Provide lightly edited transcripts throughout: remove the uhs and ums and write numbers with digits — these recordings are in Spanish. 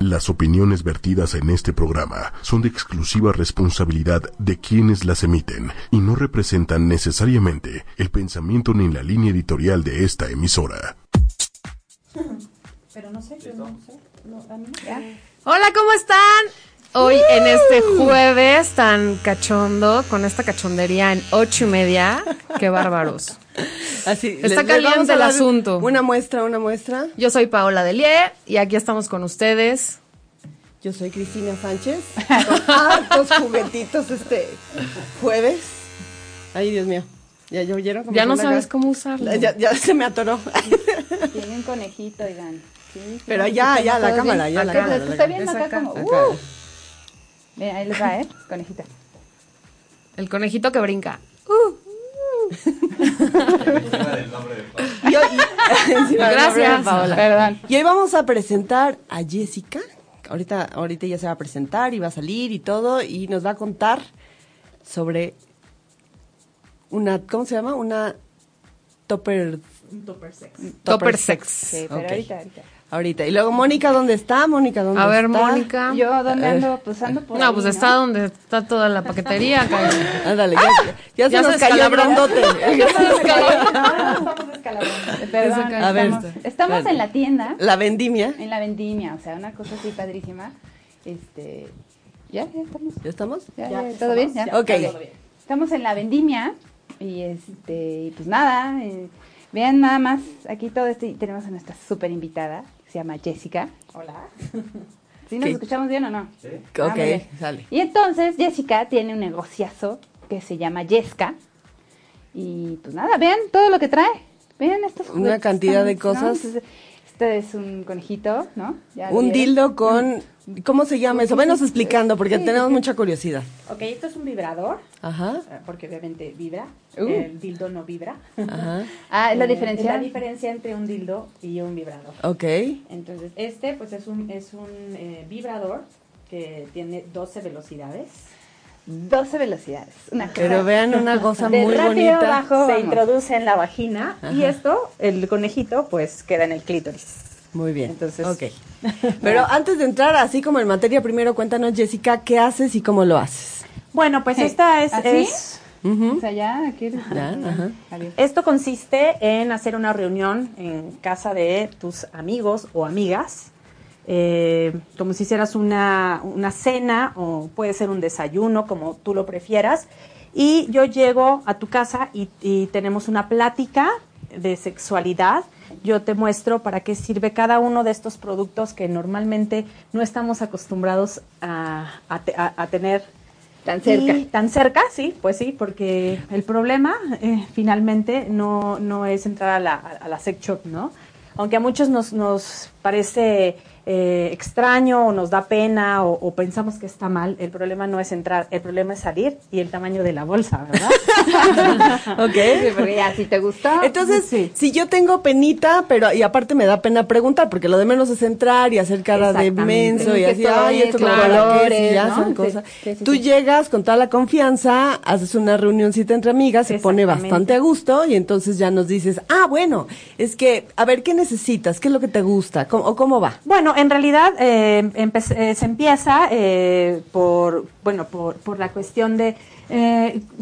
Las opiniones vertidas en este programa son de exclusiva responsabilidad de quienes las emiten y no representan necesariamente el pensamiento ni la línea editorial de esta emisora. Pero no sé. Hola, ¿cómo están? Hoy en este jueves tan cachondo, con esta cachondería en 8:30, qué bárbaros. Así, está caliente el asunto. Una muestra. Yo soy Paola Delie y aquí estamos con ustedes. Yo soy Cristina Sánchez. Con hartos juguetitos este jueves. Ay, Dios mío. Ya oyeron cómo. Ya no sabes cómo usarlo. Ya se me atoró. Tiene un conejito, oigan. Sí, pero ya la cámara, ya la cámara. Está bien acá como. Mira, ahí les va, conejita. El conejito que brinca. Gracias, Paola. Perdón. Y hoy vamos a presentar a Jessica. Ahorita ya se va a presentar y va a salir y todo, y nos va a contar sobre una, ¿cómo se llama? Una topper sex. Sí, pero okay. Ahorita. Y luego Mónica, ¿dónde está? A ver, está? Mónica. Yo, ¿dónde ando? Pues ando por ahí, pues está donde está toda la paquetería. Ándale, ya se nos cayó grandote. Estamos perdón, a ver, estamos en la tienda. La vendimia, o sea, una cosa así padrísima. ¿Ya estamos? ¿Todo bien? Okay. Estamos en la vendimia y pues nada, vean nada más aquí todo esto y tenemos a nuestra súper invitada, que se llama Jessica. Hola. ¿Sí nos escuchamos bien o no? Sí. Ok, sale. Y entonces Jessica tiene un negociazo que se llama Jesca. Y pues nada, vean todo lo que trae. Vean estos juguetes. Una cantidad de cosas. ¿No? Este es un conejito, ¿no? Ya un dildo con... ¿Cómo se llama eso? Venos explicando, porque tenemos mucha curiosidad. Ok, esto es un vibrador. Ajá. Porque obviamente vibra. El dildo no vibra. Ajá. ¿La diferencia? La diferencia entre un dildo y un vibrador. Ok. Entonces, pues es un vibrador que tiene 12 velocidades. 12 velocidades. Una cosa. Pero vean una cosa muy bonita. Abajo, se introduce en la vagina. Ajá. Y el conejito, pues queda en el clítoris. Muy bien. Entonces, ok. Pero antes de entrar así como en materia, primero cuéntanos, Jessica, ¿qué haces y cómo lo haces? Bueno, pues esta es... ¿Así? O sea, ya aquí... Esto consiste en hacer una reunión en casa de tus amigos o amigas. Como si hicieras una cena, o puede ser un desayuno, como tú lo prefieras, y yo llego a tu casa y tenemos una plática de sexualidad. Yo te muestro para qué sirve cada uno de estos productos que normalmente no estamos acostumbrados a tener tan cerca. Tan cerca, sí, pues sí, porque el problema finalmente no es entrar a la sex shop, ¿no? Aunque a muchos nos parece extraño o nos da pena o pensamos que está mal, el problema no es entrar, el problema es salir y el tamaño de la bolsa, ¿verdad? Okay. Sí, porque ya si te gustó. Entonces, si yo tengo penita, pero y aparte me da pena preguntar, porque lo de menos es entrar y hacer cara de menso y así, ay, esto con valores, ya son cosas. Sí. Tú llegas con toda la confianza, haces una reunioncita entre amigas, se pone bastante a gusto y entonces ya nos dices, bueno, es que, a ver, ¿qué necesitas? ¿Qué es lo que te gusta? ¿Cómo va? Bueno, en realidad se empieza por la cuestión de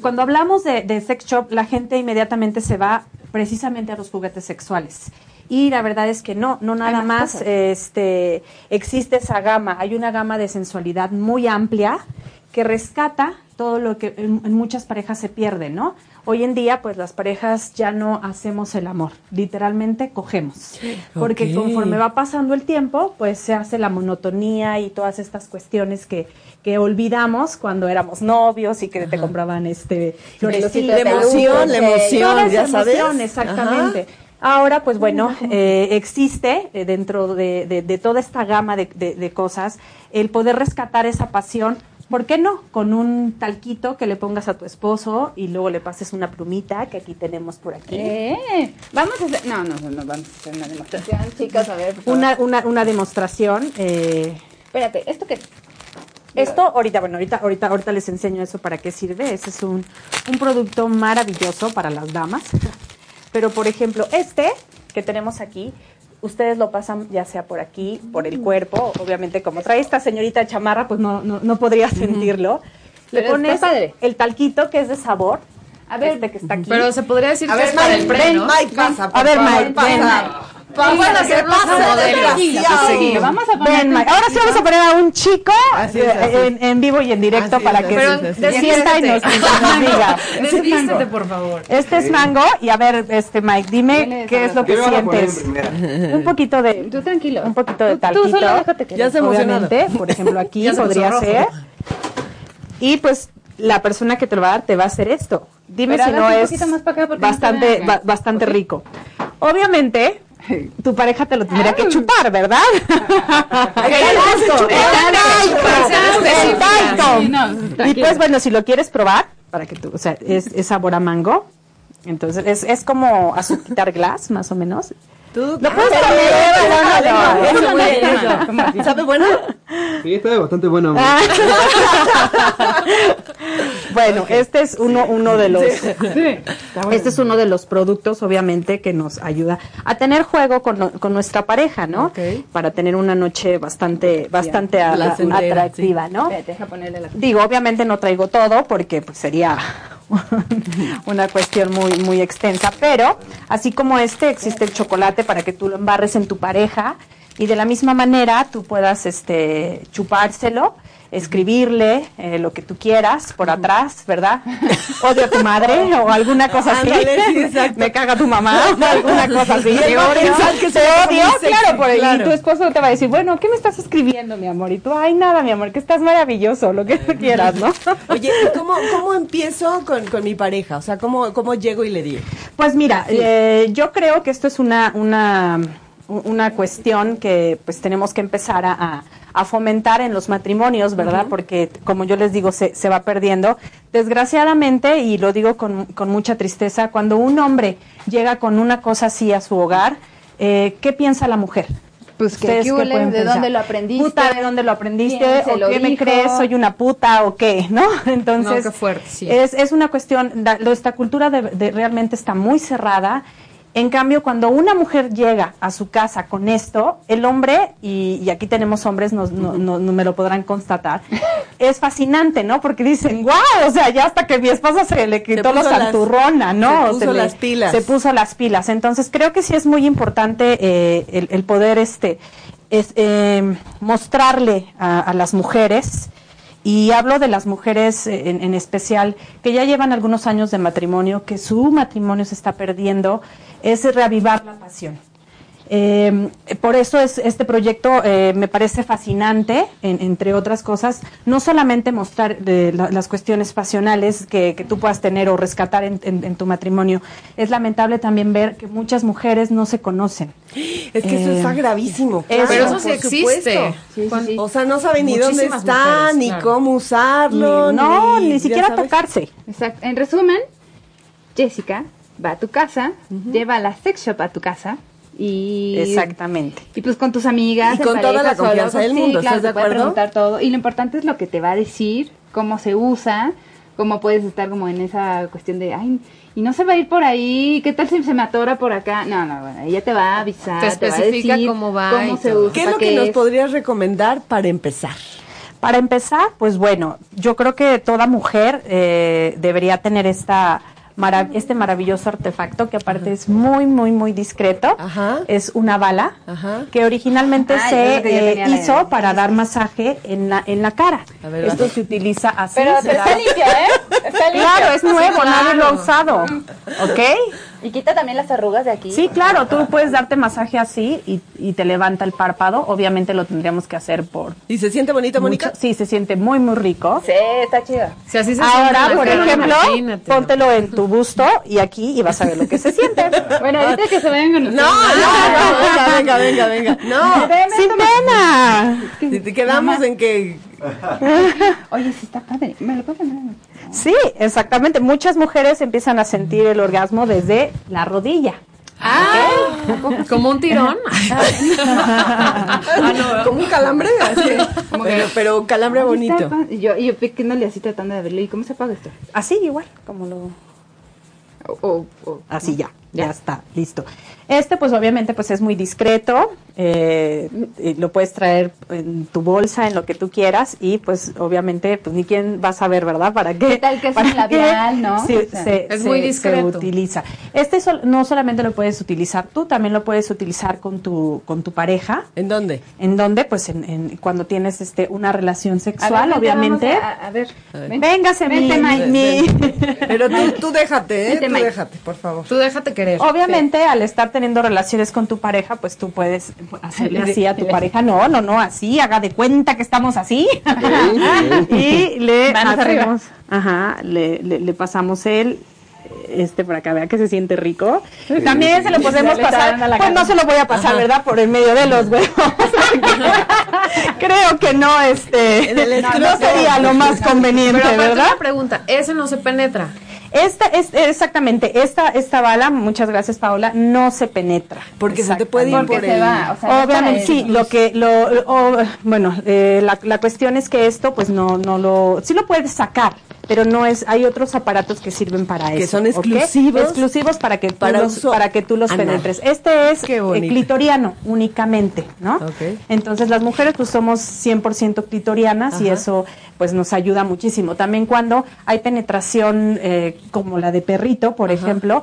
cuando hablamos de sex shop, la gente inmediatamente se va precisamente a los juguetes sexuales. Y la verdad es que no nada más existe esa gama. Hay una gama de sensualidad muy amplia que rescata todo lo que en muchas parejas se pierde, ¿no? Hoy en día, pues, las parejas ya no hacemos el amor, literalmente cogemos, porque conforme va pasando el tiempo, pues, se hace la monotonía y todas estas cuestiones que olvidamos cuando éramos novios y que te compraban florecitas. La emoción, ya sabes. Exactamente. Ajá. Ahora, pues bueno, existe dentro de toda esta gama de cosas el poder rescatar esa pasión. ¿Por qué no? Con un talquito que le pongas a tu esposo y luego le pases una plumita que aquí tenemos por aquí. Vamos a hacer... No, vamos a hacer una demostración, chicas, a ver. Una demostración. Espérate, ¿esto qué es? Esto, ahorita les enseño eso para qué sirve. Ese es un producto maravilloso para las damas. Pero, por ejemplo, que tenemos aquí... ustedes lo pasan ya sea por aquí, por el cuerpo, obviamente como trae esta señorita chamarra, pues no podría sentirlo. Le pones el talquito que es de sabor. A ver, de que está aquí. Pero se podría decir que es para el premio. A ver, Mike, vamos a hacer ahora sí vamos a poner a un chico en vivo y en directo para que se sienta y nos diga. Desvístete, por favor. Este es mango y a ver, Mike, dime qué es lo que sientes. Un poquito de... Tú tranquilo. Un poquito de talquito. Tú solo déjate que... Ya se emocionó. Por ejemplo, aquí podría ser. Y pues la persona que te lo va a dar te va a hacer esto. Dime si no es bastante rico. Obviamente... Tu pareja te lo tendría que chupar, ¿verdad? ¡Exacto! Y pues bueno, si lo quieres probar, para que tú, o sea, es sabor a mango. Entonces, es como azúcar glass, más o menos. ¿Tú? ¿Lo puedes comer? ¿Sabe bueno? Sí, está bastante bueno. Bueno, este es uno de los... Este es uno de los productos, obviamente, que nos ayuda a tener juego con nuestra pareja, ¿no? Okay. Para tener una noche bastante atractiva, ¿no? Deja ponerle la... Digo, obviamente no traigo todo porque pues, sería... una cuestión muy muy extensa, pero así como existe el chocolate para que tú lo embarres en tu pareja y de la misma manera tú puedas chupárselo, escribirle lo que tú quieras por atrás, ¿verdad? Odio a tu madre o alguna cosa así. Ándale, sí, me caga tu mamá o alguna cosa así. Te odio, que te odio. Claro, por ahí. Claro. Y tu esposo te va a decir, bueno, ¿qué me estás escribiendo, mi amor? Y tú, ay, nada, mi amor, que estás maravilloso, lo que tú quieras, ¿no? Oye, ¿cómo empiezo con mi pareja? O sea, ¿cómo llego y le digo? Pues mira, yo creo que esto es una cuestión que pues tenemos que empezar a fomentar en los matrimonios, ¿verdad? Uh-huh. Porque, como yo les digo, se va perdiendo. Desgraciadamente, y lo digo con mucha tristeza, cuando un hombre llega con una cosa así a su hogar, ¿qué piensa la mujer? Pues que ¿de dónde lo aprendiste? Puta, ¿de dónde lo aprendiste? ¿O qué me crees? ¿Soy una puta o qué? ¿No? Entonces, no, qué fuerte, sí. Es una cuestión, esta cultura de realmente está muy cerrada. En cambio, cuando una mujer llega a su casa con esto, el hombre, y aquí tenemos hombres, no me lo podrán constatar, es fascinante, ¿no? Porque dicen, ¡guau! O sea, ya hasta que mi esposa se le quitó la santurrona, ¿no? Se puso las pilas. Entonces, creo que sí es muy importante el poder mostrarle a las mujeres. Y hablo de las mujeres en especial, que ya llevan algunos años de matrimonio, que su matrimonio se está perdiendo, es reavivar la pasión. Por eso este proyecto me parece fascinante, entre otras cosas, no solamente mostrar las cuestiones pasionales que tú puedas tener o rescatar en tu matrimonio. Es lamentable también ver que muchas mujeres no se conocen. Es que eso está gravísimo. Claro. Pero eso sí existe. Sí. O sea, no saben ni dónde están, ni cómo usarlo. Ni siquiera tocarse. Exacto. En resumen, Jessica va a tu casa, lleva la sex shop a tu casa. Y exactamente. Y pues con tus amigas. Y con pareja, toda la confianza del mundo, ¿estás de acuerdo? Preguntar todo. Y lo importante es lo que te va a decir, cómo se usa, cómo puedes estar como en esa cuestión de, ay, y no se va a ir por ahí, ¿qué tal si se me atora por acá? No, bueno, ella te va a avisar, te especifica cómo va, cómo se usa. ¿Qué es lo que nos podrías recomendar para empezar? Para empezar, pues bueno, yo creo que toda mujer debería tener este maravilloso artefacto que aparte es muy, muy, muy discreto. Ajá. Es una bala. Ajá. Que originalmente hizo para dar masaje en la cara. Ver, esto se utiliza así. Pero está limpia, ¿eh? Está limpia. Claro, es nuevo, nadie lo ha usado. ¿Ok? Y quita también las arrugas de aquí. Sí, claro, tú puedes darte masaje así y te levanta el párpado. Obviamente lo tendríamos que hacer por... ¿Y se siente bonito, Mónica? Sí, se siente muy, muy rico. Sí, está chido. Sí, así se ahora, por ejemplo, póntelo en tu busto y aquí y vas a ver lo que se siente. Bueno, ahorita que se vengan ustedes. No, venga. No, sin pena. Si quedamos en que... Oye, sí está padre. ¿Me lo puedo poner? No. Sí, exactamente. Muchas mujeres empiezan a sentir el orgasmo desde la rodilla. Ah, ¿okay? Como un tirón. No. Como un calambre, así. Pero calambre bonito. Yo picándole así tratando de verlo. ¿Y cómo se apaga esto? Así igual, como lo... así ya. Ya está, listo. Este pues obviamente pues es muy discreto, lo puedes traer en tu bolsa, en lo que tú quieras, y pues obviamente pues ni quién va a saber, ¿verdad? ¿Para qué? ¿Qué tal que es un labial, no? Sí, o sea, es muy discreto. Se utiliza. Este no solamente lo puedes utilizar tú, también lo puedes utilizar con tu pareja. ¿En dónde? ¿En dónde? Pues en cuando tienes una relación sexual, a ver, obviamente. A ver. Véngase, mi. Pero tú déjate, tú déjate, por favor. Tú déjate querer. Obviamente, sí. Al estar teniendo relaciones con tu pareja, pues tú puedes hacerle así a tu pareja, no, así, haga de cuenta que estamos así. Y le hacemos, le pasamos el para que vea que se siente rico. Sí, también se lo podemos pasar, pues no se lo voy a pasar, ¿verdad? Por el medio de los huevos. Creo que no, no sería lo más conveniente, pero ¿verdad? Una pregunta, ¿eso no se penetra? Exactamente, esta bala, muchas gracias Paola, no se penetra. Porque se te puede ir por el... va, o sea, obviamente, sí, la cuestión es que esto, pues sí lo puedes sacar, pero no es, hay otros aparatos que sirven para eso. Que son exclusivos. ¿Okay? Exclusivos para que tú los penetres. No. Este es clitoriano únicamente, ¿no? Okay. Entonces las mujeres pues somos 100% clitorianas. Ajá. Y eso pues nos ayuda muchísimo. También cuando hay penetración como la de perrito, por ejemplo,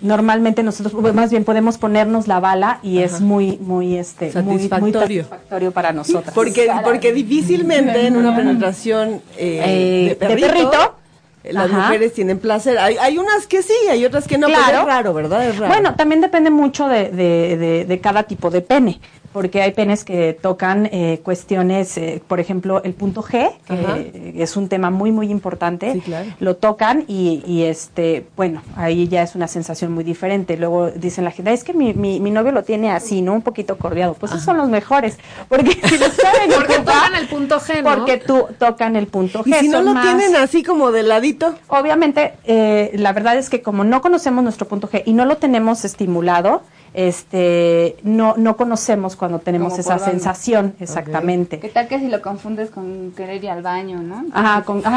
normalmente nosotros más bien podemos ponernos la bala y es muy satisfactorio para nosotros. Porque difícilmente en una penetración de perrito las mujeres tienen placer. Hay unas que sí, hay otras que no, claro. Pero es raro, ¿verdad? Es raro. Bueno, también depende mucho de cada tipo de pene, porque hay penes que tocan cuestiones, por ejemplo, el punto G, que es un tema muy importante, sí, claro. Lo tocan y ahí ya es una sensación muy diferente. Luego dicen la gente, es que mi novio lo tiene así, ¿no? Un poquito cordeado. Pues esos son los mejores, porque si lo saben porque tocan el punto G, ¿no? Porque tocan el punto G. ¿Y si no lo tienen así como de ladito? Obviamente, la verdad es que como no conocemos nuestro punto G y no lo tenemos estimulado, no conocemos cuando tenemos esa sensación, exactamente. ¿Qué tal que si lo confundes con querer ir al baño, no?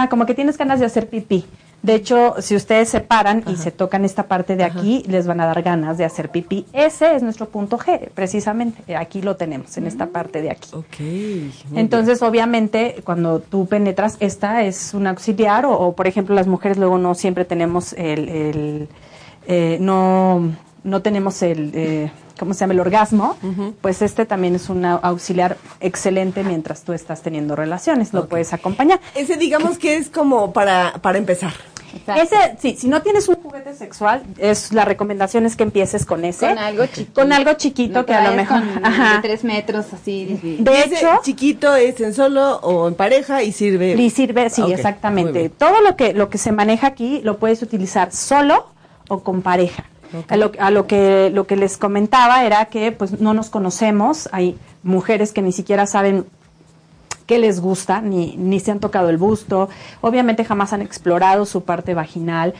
Como que tienes ganas de hacer pipí. De hecho, si ustedes se paran y se tocan esta parte de aquí, les van a dar ganas de hacer pipí. Ese es nuestro punto G, precisamente. Aquí lo tenemos, en esta parte de aquí. Okay, entonces, bien. Obviamente, cuando tú penetras, esta es un auxiliar o por ejemplo, las mujeres luego no siempre tenemos no tenemos el orgasmo, pues también es un auxiliar excelente mientras tú estás teniendo relaciones, lo puedes acompañar. Ese digamos que es como para empezar. Exacto. Ese, sí, si no tienes un juguete sexual, la recomendación es que empieces con ese. Con algo chiquito no que a lo mejor. De 3 metros, así. De hecho. Chiquito es en solo o en pareja y sirve. Y sirve, sí, exactamente. Todo lo que se maneja aquí lo puedes utilizar solo o con pareja. Okay. Lo que les comentaba era que pues no nos conocemos, hay mujeres que ni siquiera saben qué les gusta, ni se han tocado el busto, obviamente jamás han explorado su parte vaginal,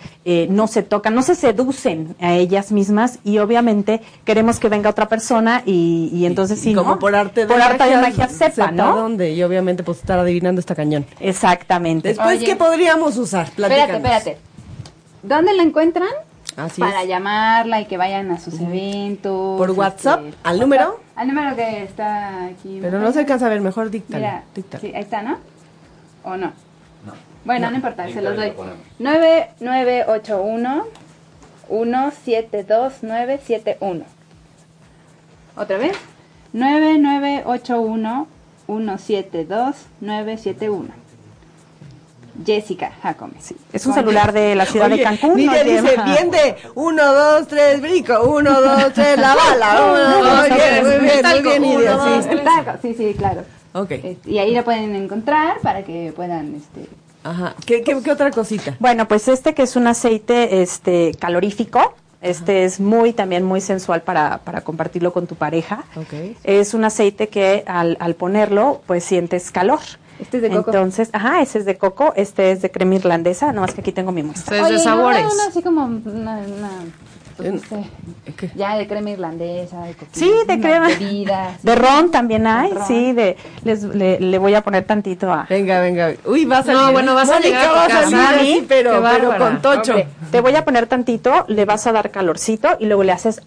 no se tocan, no se seducen a ellas mismas y obviamente queremos que venga otra persona y entonces sí, como por arte de magia sepa, ¿no? Dónde, y obviamente pues estar adivinando está cañón. Exactamente. Después, oye, ¿qué podríamos usar? Platícanos. Espérate. ¿Dónde la encuentran? Así para es. Llamarla y que vayan a sus eventos. Por WhatsApp, ¿al número? Al número que está aquí. Pero no se alcanza a ver, mejor díctalo. Sí, ahí está, ¿no? ¿O no? No. Bueno, no importa, se los doy. 9981-172971. ¿Otra vez? 9981-172971. Jessica Jacome. Sí. Es un celular de la ciudad de Cancún. Nidia dice, bien de 1, 2, 3, brico, 1, 2, 3, la bala. 1, 2, 3, muy bien, Nidia. Sí, claro. Okay. Y ahí la pueden encontrar para que puedan... Ajá. ¿Qué otra cosita? Bueno, pues que es un aceite calorífico. Es también muy sensual para compartirlo con tu pareja. Okay. Es un aceite que al ponerlo, pues sientes calor. Este es de coco. Entonces, ese es de coco, este es de crema irlandesa, nomás que aquí tengo mi muestra. Oye, es de sabores. No, así como una ¿Qué? Ya de crema irlandesa, de coquillas, sí, de crema, bebidas, de ron también hay, de ron. Sí, de le voy a poner tantito a. Venga. Uy, va a salir. No, bueno, vas a llegar a tu casa, sí, pero con tocho. Okay. Te voy a poner tantito, le vas a dar calorcito y luego le haces,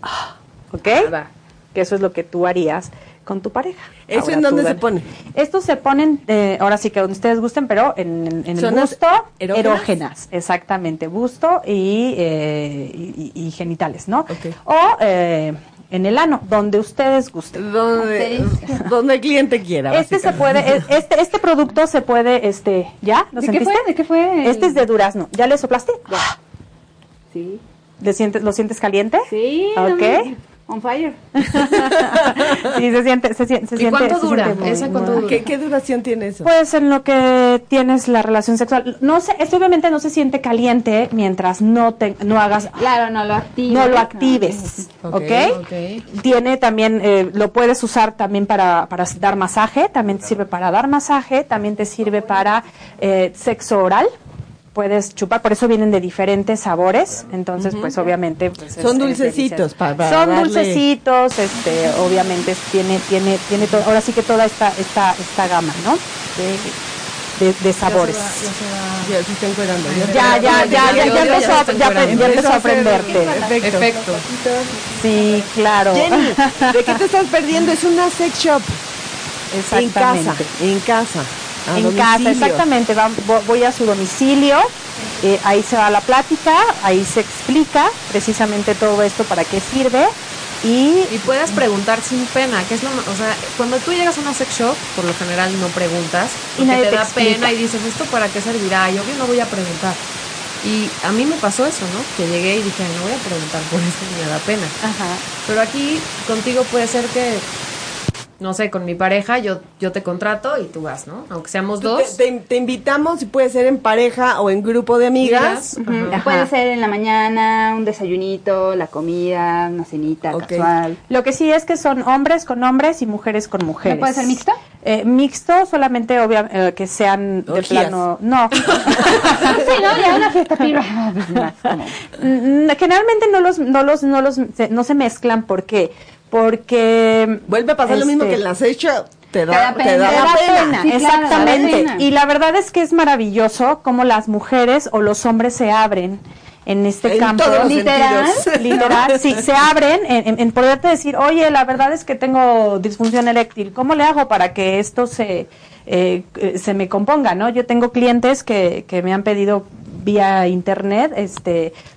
¿ok? Nada. Que eso es lo que tú harías con tu pareja. ¿Eso ahora en dónde se pone? Estos se ponen, ahora sí que donde ustedes gusten, pero en el busto, erógenas, exactamente, busto y genitales, ¿no? Okay. O en el ano, donde ustedes gusten. Donde el cliente quiera. Se puede, este producto se puede, ¿ya? ¿Lo sentiste? ¿De qué fue? Este es de durazno. ¿Ya le soplaste? Ya. Sí. ¿Lo sientes caliente? Sí. Ok. On fire. Sí, se siente. ¿Y cuánto dura? ¿Qué duración tiene eso? Pues en lo que tienes la relación sexual. No sé, esto obviamente no se siente caliente mientras no hagas. Claro, no lo actives. No lo actives, ¿ok? Tiene también, lo puedes usar también para dar masaje, también te sirve para dar masaje, también te sirve para sexo oral. Puedes chupar, por eso vienen de diferentes sabores, entonces pues obviamente pues, son dulcecitos para son darle... dulcecitos, obviamente tiene todo, ahora sí que toda esta gama, ¿no? De sabores. Ya se está encuerando. Ya empezó a aprenderte. Perfecto. Sí, claro. Jenny, ¿de qué te estás perdiendo? Es una sex shop. Exactamente. En casa. En casa, exactamente, voy a su domicilio, ahí se va la plática, ahí se explica precisamente todo esto para qué sirve y puedes preguntar sin pena, que es o sea, cuando tú llegas a una sex shop, por lo general no preguntas, porque te da pena y dices, ¿esto para qué servirá? Yo no voy a preguntar. Y a mí me pasó eso, ¿no? Que llegué y dije, no voy a preguntar por esto, me da pena. Ajá. Pero aquí contigo puede ser que... No sé, con mi pareja yo te contrato y tú vas, ¿no? Aunque seamos dos. Te invitamos, puede ser en pareja o en grupo de amigas. Puede ser en la mañana, un desayunito, la comida, una cenita casual. Lo que sí es que son hombres con hombres y mujeres con mujeres. ¿No puede ser mixto? Mixto, solamente obviamente que sean orgías. De plano... No. Sí, no, ya una fiesta piba. Generalmente no se mezclan, ¿por qué? Porque vuelve a pasar lo mismo que en las hechas, te da pena. Sí, exactamente, claro, da pena. Y la verdad es que es maravilloso cómo las mujeres o los hombres se abren en este campo, literal, sí, se abren en poderte decir, oye, la verdad es que tengo disfunción eréctil, ¿cómo le hago para que esto se me componga? ¿No? Yo tengo clientes que me han pedido vía internet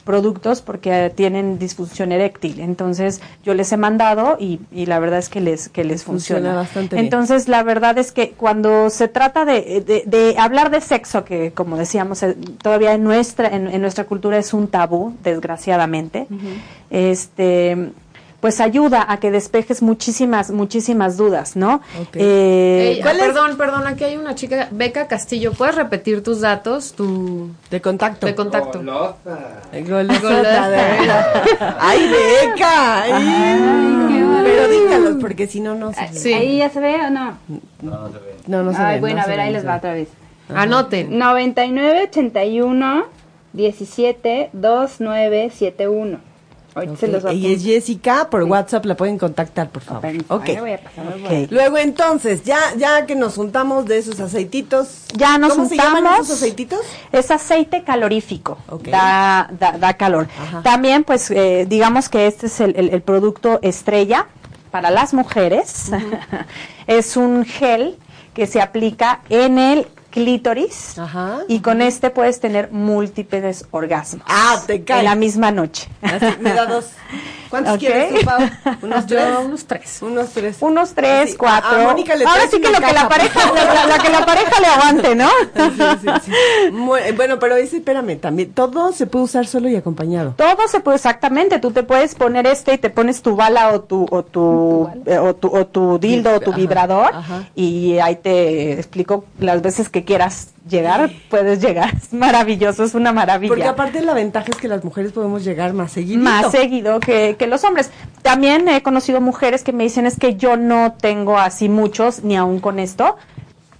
productos porque tienen disfunción eréctil, entonces yo les he mandado y la verdad es que les funciona bastante entonces bien. La verdad es que cuando se trata de hablar de sexo, que como decíamos todavía en nuestra cultura es un tabú, desgraciadamente, pues ayuda a que despejes muchísimas dudas, ¿no? Okay. Perdón, aquí hay una chica, Beca Castillo, ¿puedes repetir tus datos? De contacto. De contacto. Golosa. ¡Ay, Beca! Pero dígalos, porque si no, no se ve. Sí. ¿Ahí ya se ve o no? No se ve. No se ve. Bueno, no, a ver, ahí les va otra vez. Anoten. 9981172971. Y es Jessica, por WhatsApp la pueden contactar, por favor. Okay. Voy a pasar, okay. Luego entonces, ya que nos juntamos de esos aceititos. Ya nos ¿Cómo juntamos, se llaman esos aceititos? Es aceite calorífico, da calor. Ajá. También pues digamos que este es el producto estrella para las mujeres. Es un gel que se aplica en el clítoris, y con este puedes tener múltiples orgasmos. Te cae. En la misma noche. Así, me da dos. ¿Cuántos quieres tú, Pau? Unos tres. Unos tres, cuatro. Ahora sí que lo que la pareja, le aguante, ¿no? Sí. Bueno, pero dice, espérame, también, todo se puede usar solo y acompañado. Todo se puede, exactamente. Tú te puedes poner y te pones tu bala o tu dildo o tu vibrador, y ahí te explico las veces que quieras llegar, puedes llegar. Es maravilloso, es una maravilla. Porque aparte la ventaja es que las mujeres podemos llegar más seguido. Más seguido que los hombres. También he conocido mujeres que me dicen, es que yo no tengo así muchos, ni aún con esto.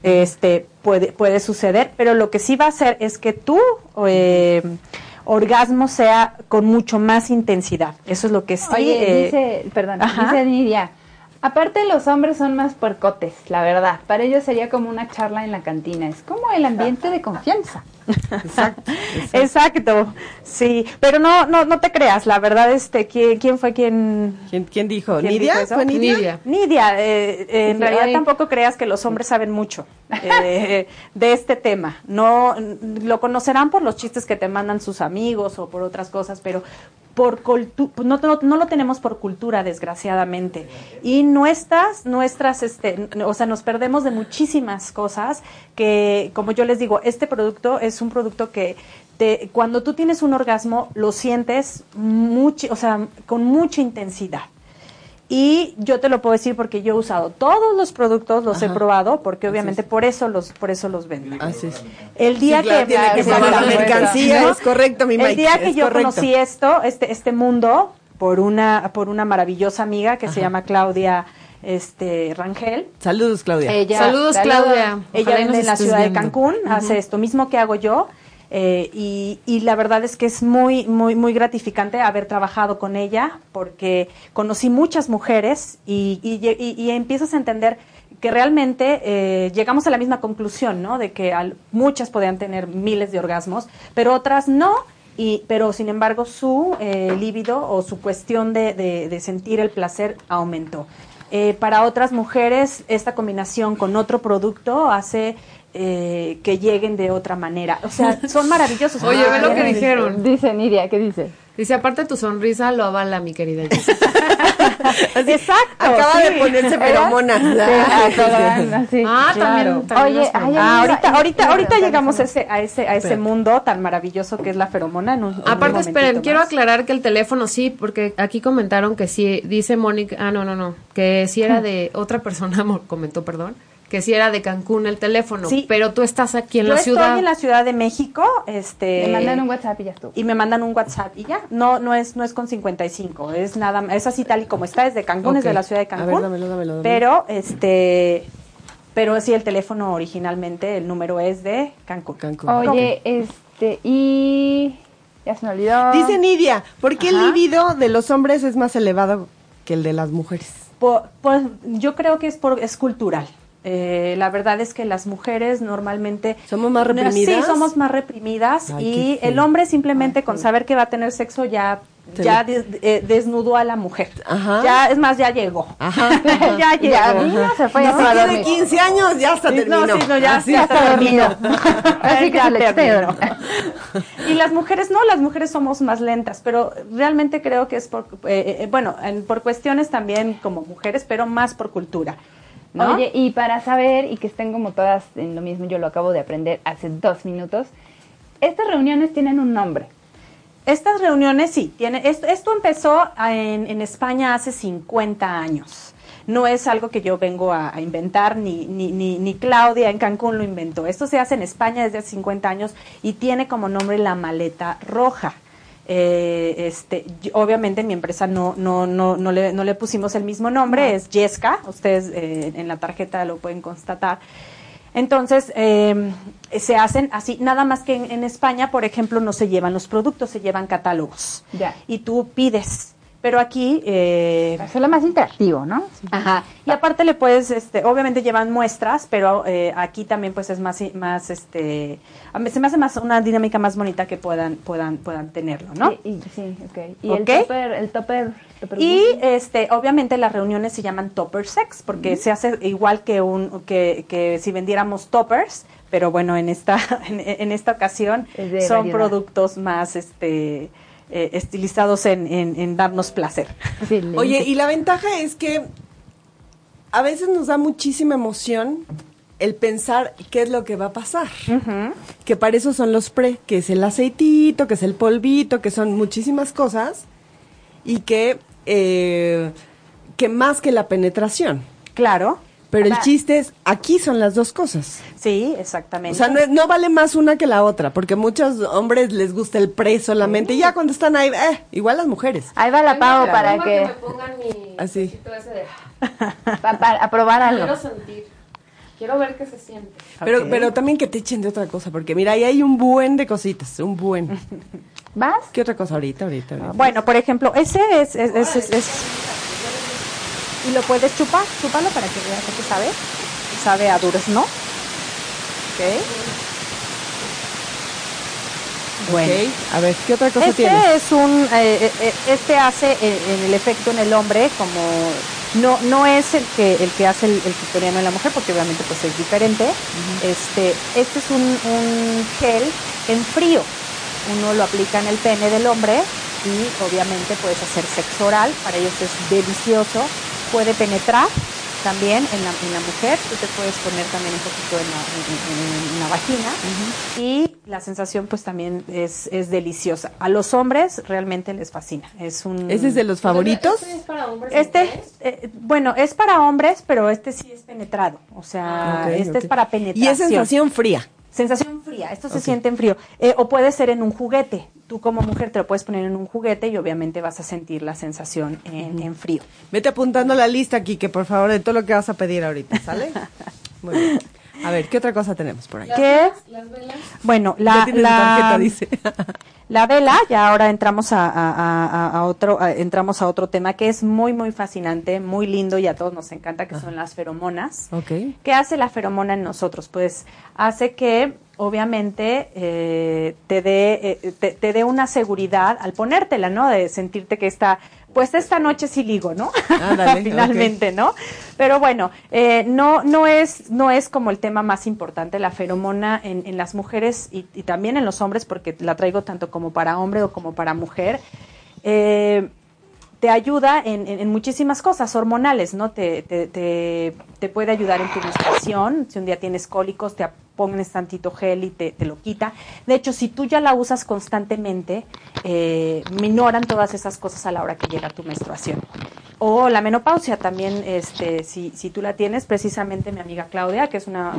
Puede suceder, pero lo que sí va a hacer es que tú orgasmo sea con mucho más intensidad. Eso es lo que sí. Oye, dice Nidia, aparte los hombres son más puercotes, la verdad. Para ellos sería como una charla en la cantina. Es como el ambiente de confianza. Exacto, exacto. Exacto, sí. Pero no te creas, la verdad, ¿quién fue quien? ¿Quién dijo? ¿Quién ¿Nidia? Dijo ¿Fue Nidia? Nidia, en realidad tampoco creas que los hombres saben mucho de este tema. No, lo conocerán por los chistes que te mandan sus amigos o por otras cosas, pero no lo tenemos por cultura, desgraciadamente. Y nos perdemos de muchísimas cosas que, como yo les digo, este producto es un producto que cuando tú tienes un orgasmo lo sientes con mucha intensidad. Y yo te lo puedo decir porque yo he usado todos los productos, los he probado, porque obviamente por eso los vendo. Así es. El día que yo conocí este mundo por una maravillosa amiga que se llama Claudia Rangel. Saludos, Claudia. Ella vive en la ciudad de Cancún, hace esto mismo que hago yo. Y la verdad es que es muy, muy, muy gratificante haber trabajado con ella, porque conocí muchas mujeres y empiezas a entender que realmente llegamos a la misma conclusión, ¿no? De que muchas podían tener miles de orgasmos, pero otras no. Pero sin embargo su líbido o su cuestión de sentir el placer aumentó. Para otras mujeres esta combinación con otro producto hace que lleguen de otra manera. O sea, son maravillosos. Oye, ve lo que dijeron. Dice Nidia, ¿qué dice? Dice, aparte tu sonrisa lo avala, mi querida Jessica. Exacto. Acaba de ponerse peromona. Sí, claro. También. Oye, ahorita llegamos a ese mundo tan maravilloso que es la feromona. Aparte, esperen, quiero aclarar que el teléfono sí, porque aquí comentaron que sí, dice Mónica, que sí era de otra persona, comentó, perdón, que si era de Cancún el teléfono, sí, pero tú estás aquí en la ciudad. Yo estoy en la Ciudad de México, me mandan un WhatsApp y ya estuvo. No es con 55, es así tal y como está, es de Cancún, es de la Ciudad de Cancún. A ver, dámelo. Pero sí, el teléfono originalmente, el número es de Cancún. Oye, ya se me olvidó. Dice Nidia, ¿por qué el libido de los hombres es más elevado que el de las mujeres? Yo creo que es cultural. La verdad es que las mujeres normalmente somos más reprimidas. Sí, somos más reprimidas. Ay, y el hombre simplemente con saber que va a tener sexo desnudó a la mujer. Ajá. Ya llegó. Ajá. Ya llegó. Ya se fue. Ya de 15 años ya hasta terminó. Ya está dormido. Así que ya terminó. Y las mujeres no, las mujeres somos más lentas, pero realmente creo que es por cuestiones también como mujeres, pero más por cultura. ¿No? Oye, y para saber y que estén como todas en lo mismo, yo lo acabo de aprender hace 2 minutos, estas reuniones tienen un nombre. Estas reuniones sí, esto empezó en España hace 50 años. No es algo que yo vengo a inventar, ni Claudia en Cancún lo inventó. Esto se hace en España desde hace 50 años y tiene como nombre la maleta roja. Obviamente en mi empresa no le pusimos el mismo nombre, es Jesca, ustedes en la tarjeta lo pueden constatar. Entonces se hacen así, nada más que en España, por ejemplo, no se llevan los productos, se llevan catálogos y tú pides. Pero aquí es lo más interactivo, ¿no? Ajá. Y aparte le puedes, obviamente llevan muestras, pero aquí también pues es más, se me hace más una dinámica más bonita que puedan tenerlo, ¿no? Sí, okay. Y el topper. Y obviamente las reuniones se llaman topper sex porque se hace igual que que si vendiéramos toppers, pero bueno, en esta ocasión son variedad. Productos más estilizados en darnos placer. Excelente. Oye, y la ventaja es que a veces nos da muchísima emoción el pensar qué es lo que va a pasar. Uh-huh. Que para eso son los que es el aceitito, que es el polvito, que son muchísimas cosas y que más que la penetración. Claro. Pero el chiste es, aquí son las dos cosas. Sí, exactamente. O sea, no vale más una que la otra, porque muchos hombres les gusta el pre solamente. Sí. Y ya cuando están ahí, igual las mujeres. Ahí va la Pau para que me pongan mi cosito ese de para probar algo. Quiero sentir, quiero ver qué se siente. Pero también que te echen de otra cosa, porque mira, ahí hay un buen de cositas, un buen. ¿Vas? ¿Qué otra cosa ahorita? Bueno, por ejemplo, ese es... Y lo puedes chupar, chúpalo para que veas qué sabe. Sabe a durazno. Ok. Bueno, okay. A ver, ¿qué otra cosa tiene? Este es un... este hace el efecto en el hombre como... No es el que hace el clitoriano en la mujer, porque obviamente pues es diferente. Uh-huh. Este es un gel en frío. Uno lo aplica en el pene del hombre y obviamente puedes hacer sexo oral. Para ellos es delicioso. Puede penetrar también en la mujer. Tú te puedes poner también un poquito en la vagina. Uh-huh. Y la sensación pues también es deliciosa. A los hombres realmente les fascina. ¿Ese es de los favoritos? ¿Este es para hombres? Bueno, es para hombres, pero este sí es penetrado. O sea, es para penetración. Y es sensación fría. Sensación fría, esto se siente en frío. O puede ser en un juguete. Tú como mujer te lo puedes poner en un juguete y obviamente vas a sentir la sensación en frío. Vete apuntando la lista, Kike, por favor, de todo lo que vas a pedir ahorita, ¿sale? Muy bien. A ver, ¿qué otra cosa tenemos por ahí? ¿Qué? ¿Las velas? Bueno, la tarjeta, dice. La vela, ya ahora entramos a otro tema que es muy, muy fascinante, muy lindo y a todos nos encanta, que son las feromonas. Okay. ¿Qué hace la feromona en nosotros? Pues hace que, obviamente, te dé una seguridad al ponértela, ¿no? De sentirte que está... Pues esta noche sí ligo, ¿no? Dale, finalmente, okay. ¿No? Pero bueno, no es como el tema más importante, la feromona en las mujeres y también en los hombres, porque la traigo tanto como para hombre o como para mujer. Te ayuda en muchísimas cosas hormonales, ¿no? Te puede ayudar en tu menstruación. Si un día tienes cólicos, te pones tantito gel y te lo quita. De hecho, si tú ya la usas constantemente, minoran todas esas cosas a la hora que llega tu menstruación. O la menopausia también, si tú la tienes, precisamente mi amiga Claudia, que es una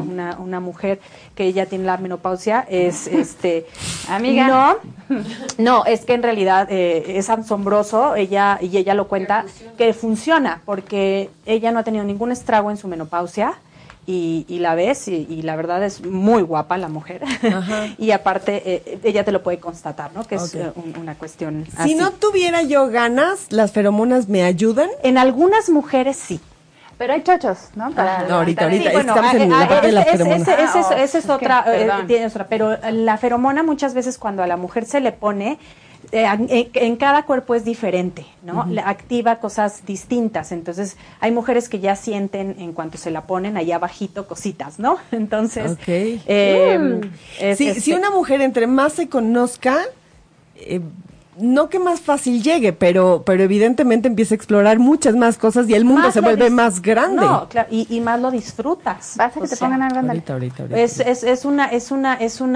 mujer que ella tiene la menopausia, es amiga. No, es que en realidad es asombroso, ella lo cuenta, que funciona, porque ella no ha tenido ningún estrago en su menopausia. Y la ves y la verdad es muy guapa la mujer. Ajá. Y aparte ella te lo puede constatar, ¿no? Que es una cuestión así. Si no tuviera yo ganas, ¿las feromonas me ayudan? En algunas mujeres sí. Pero hay chochos, ¿no? No, ahorita. Sí, bueno, estamos en la parte de las feromonas. Esa es otra, tiene otra. Pero la feromona muchas veces cuando a la mujer se le pone... en cada cuerpo es diferente, ¿no? Uh-huh. Activa cosas distintas. Entonces, hay mujeres que ya sienten, en cuanto se la ponen, allá abajito cositas, ¿no? Entonces, si una mujer entre más se conozca, no que más fácil llegue, pero evidentemente empieza a explorar muchas más cosas y el mundo se vuelve más grande. No, claro, y más lo disfrutas. Vas a que te pongan algo. Ahorita. Es un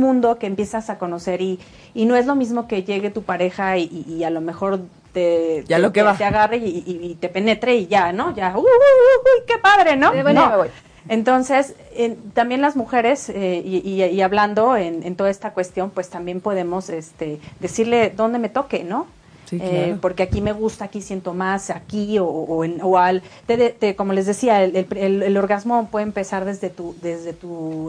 mundo que empiezas a conocer y no es lo mismo que llegue tu pareja y a lo mejor te agarre y te penetre y ya, ¿no? Ya, qué padre, ¿no? Bueno, no. Me voy. Entonces, también las mujeres, y hablando en toda esta cuestión, pues también podemos decirle dónde me toque, ¿no? Sí, claro. Porque aquí me gusta, aquí siento más, aquí como les decía, el orgasmo puede empezar desde tu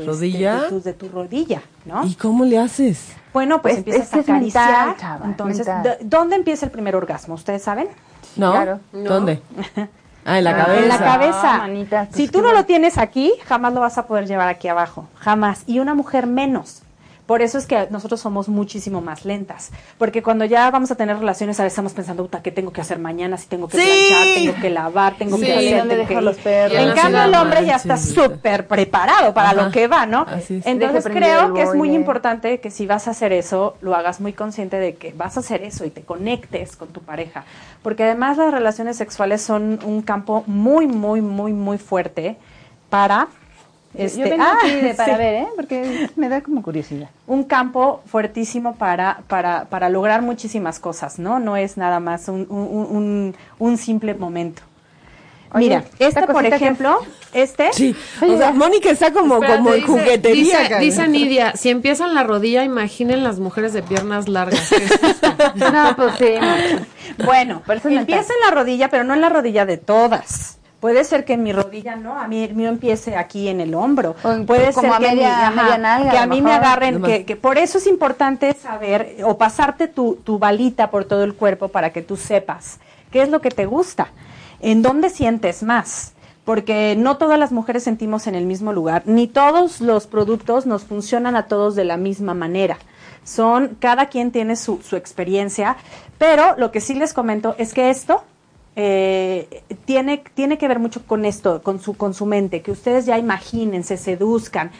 rodilla, de tu rodilla, ¿no? ¿Y cómo le haces? Bueno, pues empiezas a acariciar. Mental, chava, entonces, mental. ¿Dónde empieza el primer orgasmo? ¿Ustedes saben? No. Claro. No. ¿Dónde? En la cabeza. En la cabeza. Manita, pues si tú no lo tienes aquí, jamás lo vas a poder llevar aquí abajo. Jamás. Y una mujer menos. Por eso es que nosotros somos muchísimo más lentas. Porque cuando ya vamos a tener relaciones, a veces estamos pensando, ¿qué tengo que hacer mañana? Si tengo que planchar, tengo que lavar, tengo que hacer... ¿Dónde dejo los perros? En cambio, el hombre ya está súper preparado para lo que va, ¿no? Entonces, creo que es muy importante que si vas a hacer eso, lo hagas muy consciente de que vas a hacer eso y te conectes con tu pareja. Porque además las relaciones sexuales son un campo muy, muy, muy, muy fuerte para... yo vengo aquí para ver, porque me da como curiosidad. Un campo fuertísimo para lograr muchísimas cosas, ¿no? No es nada más un simple momento. Oye, mira, por ejemplo, Sí, o sea, Mónica está como en juguetería. Dice Nidia, si empiezan la rodilla, imaginen las mujeres de piernas largas. No, pues sí. Bueno, empieza en la rodilla, pero no en la rodilla de todas. Puede ser que mi rodilla no, a mí mío empiece aquí en el hombro. Puede ser que a mí me agarren, que por eso es importante saber o pasarte tu balita por todo el cuerpo para que tú sepas qué es lo que te gusta, en dónde sientes más. Porque no todas las mujeres sentimos en el mismo lugar, ni todos los productos nos funcionan a todos de la misma manera. Cada quien tiene su experiencia, pero lo que sí les comento es que esto... tiene que ver mucho con esto, con su mente, que ustedes ya imaginen, se seduzcan,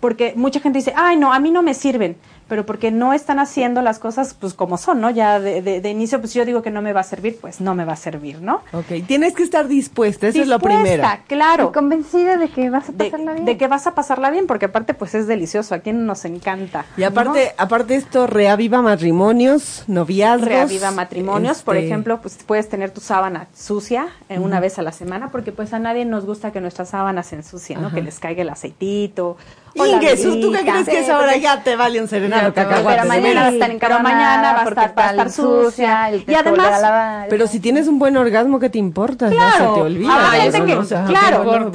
porque mucha gente dice, ay no, a mí no me sirven, pero porque no están haciendo las cosas pues como son, ¿no? Ya de inicio, pues yo digo que no me va a servir, pues no me va a servir, ¿no? Ok, tienes que estar dispuesta, eso es lo primero. Dispuesta, claro. Y convencida de que vas a pasarla bien. De que vas a pasarla bien, porque aparte pues es delicioso, a quien nos encanta. Y aparte, ¿no? Aparte esto reaviva matrimonios, noviazgos. Reaviva matrimonios, por ejemplo, pues puedes tener tu sábana sucia una vez a la semana, porque pues a nadie nos gusta que nuestras sábanas se ensucien, ¿no? Que les caiga el aceitito. Ingesus, ¿tú qué crees que es ahora? Ya te vale un serenado, cacahuates. Pero mañana va a estar va a estar sucia. Y además, pero si tienes un buen orgasmo, ¿qué te importa? Claro, no se te olvida. Claro,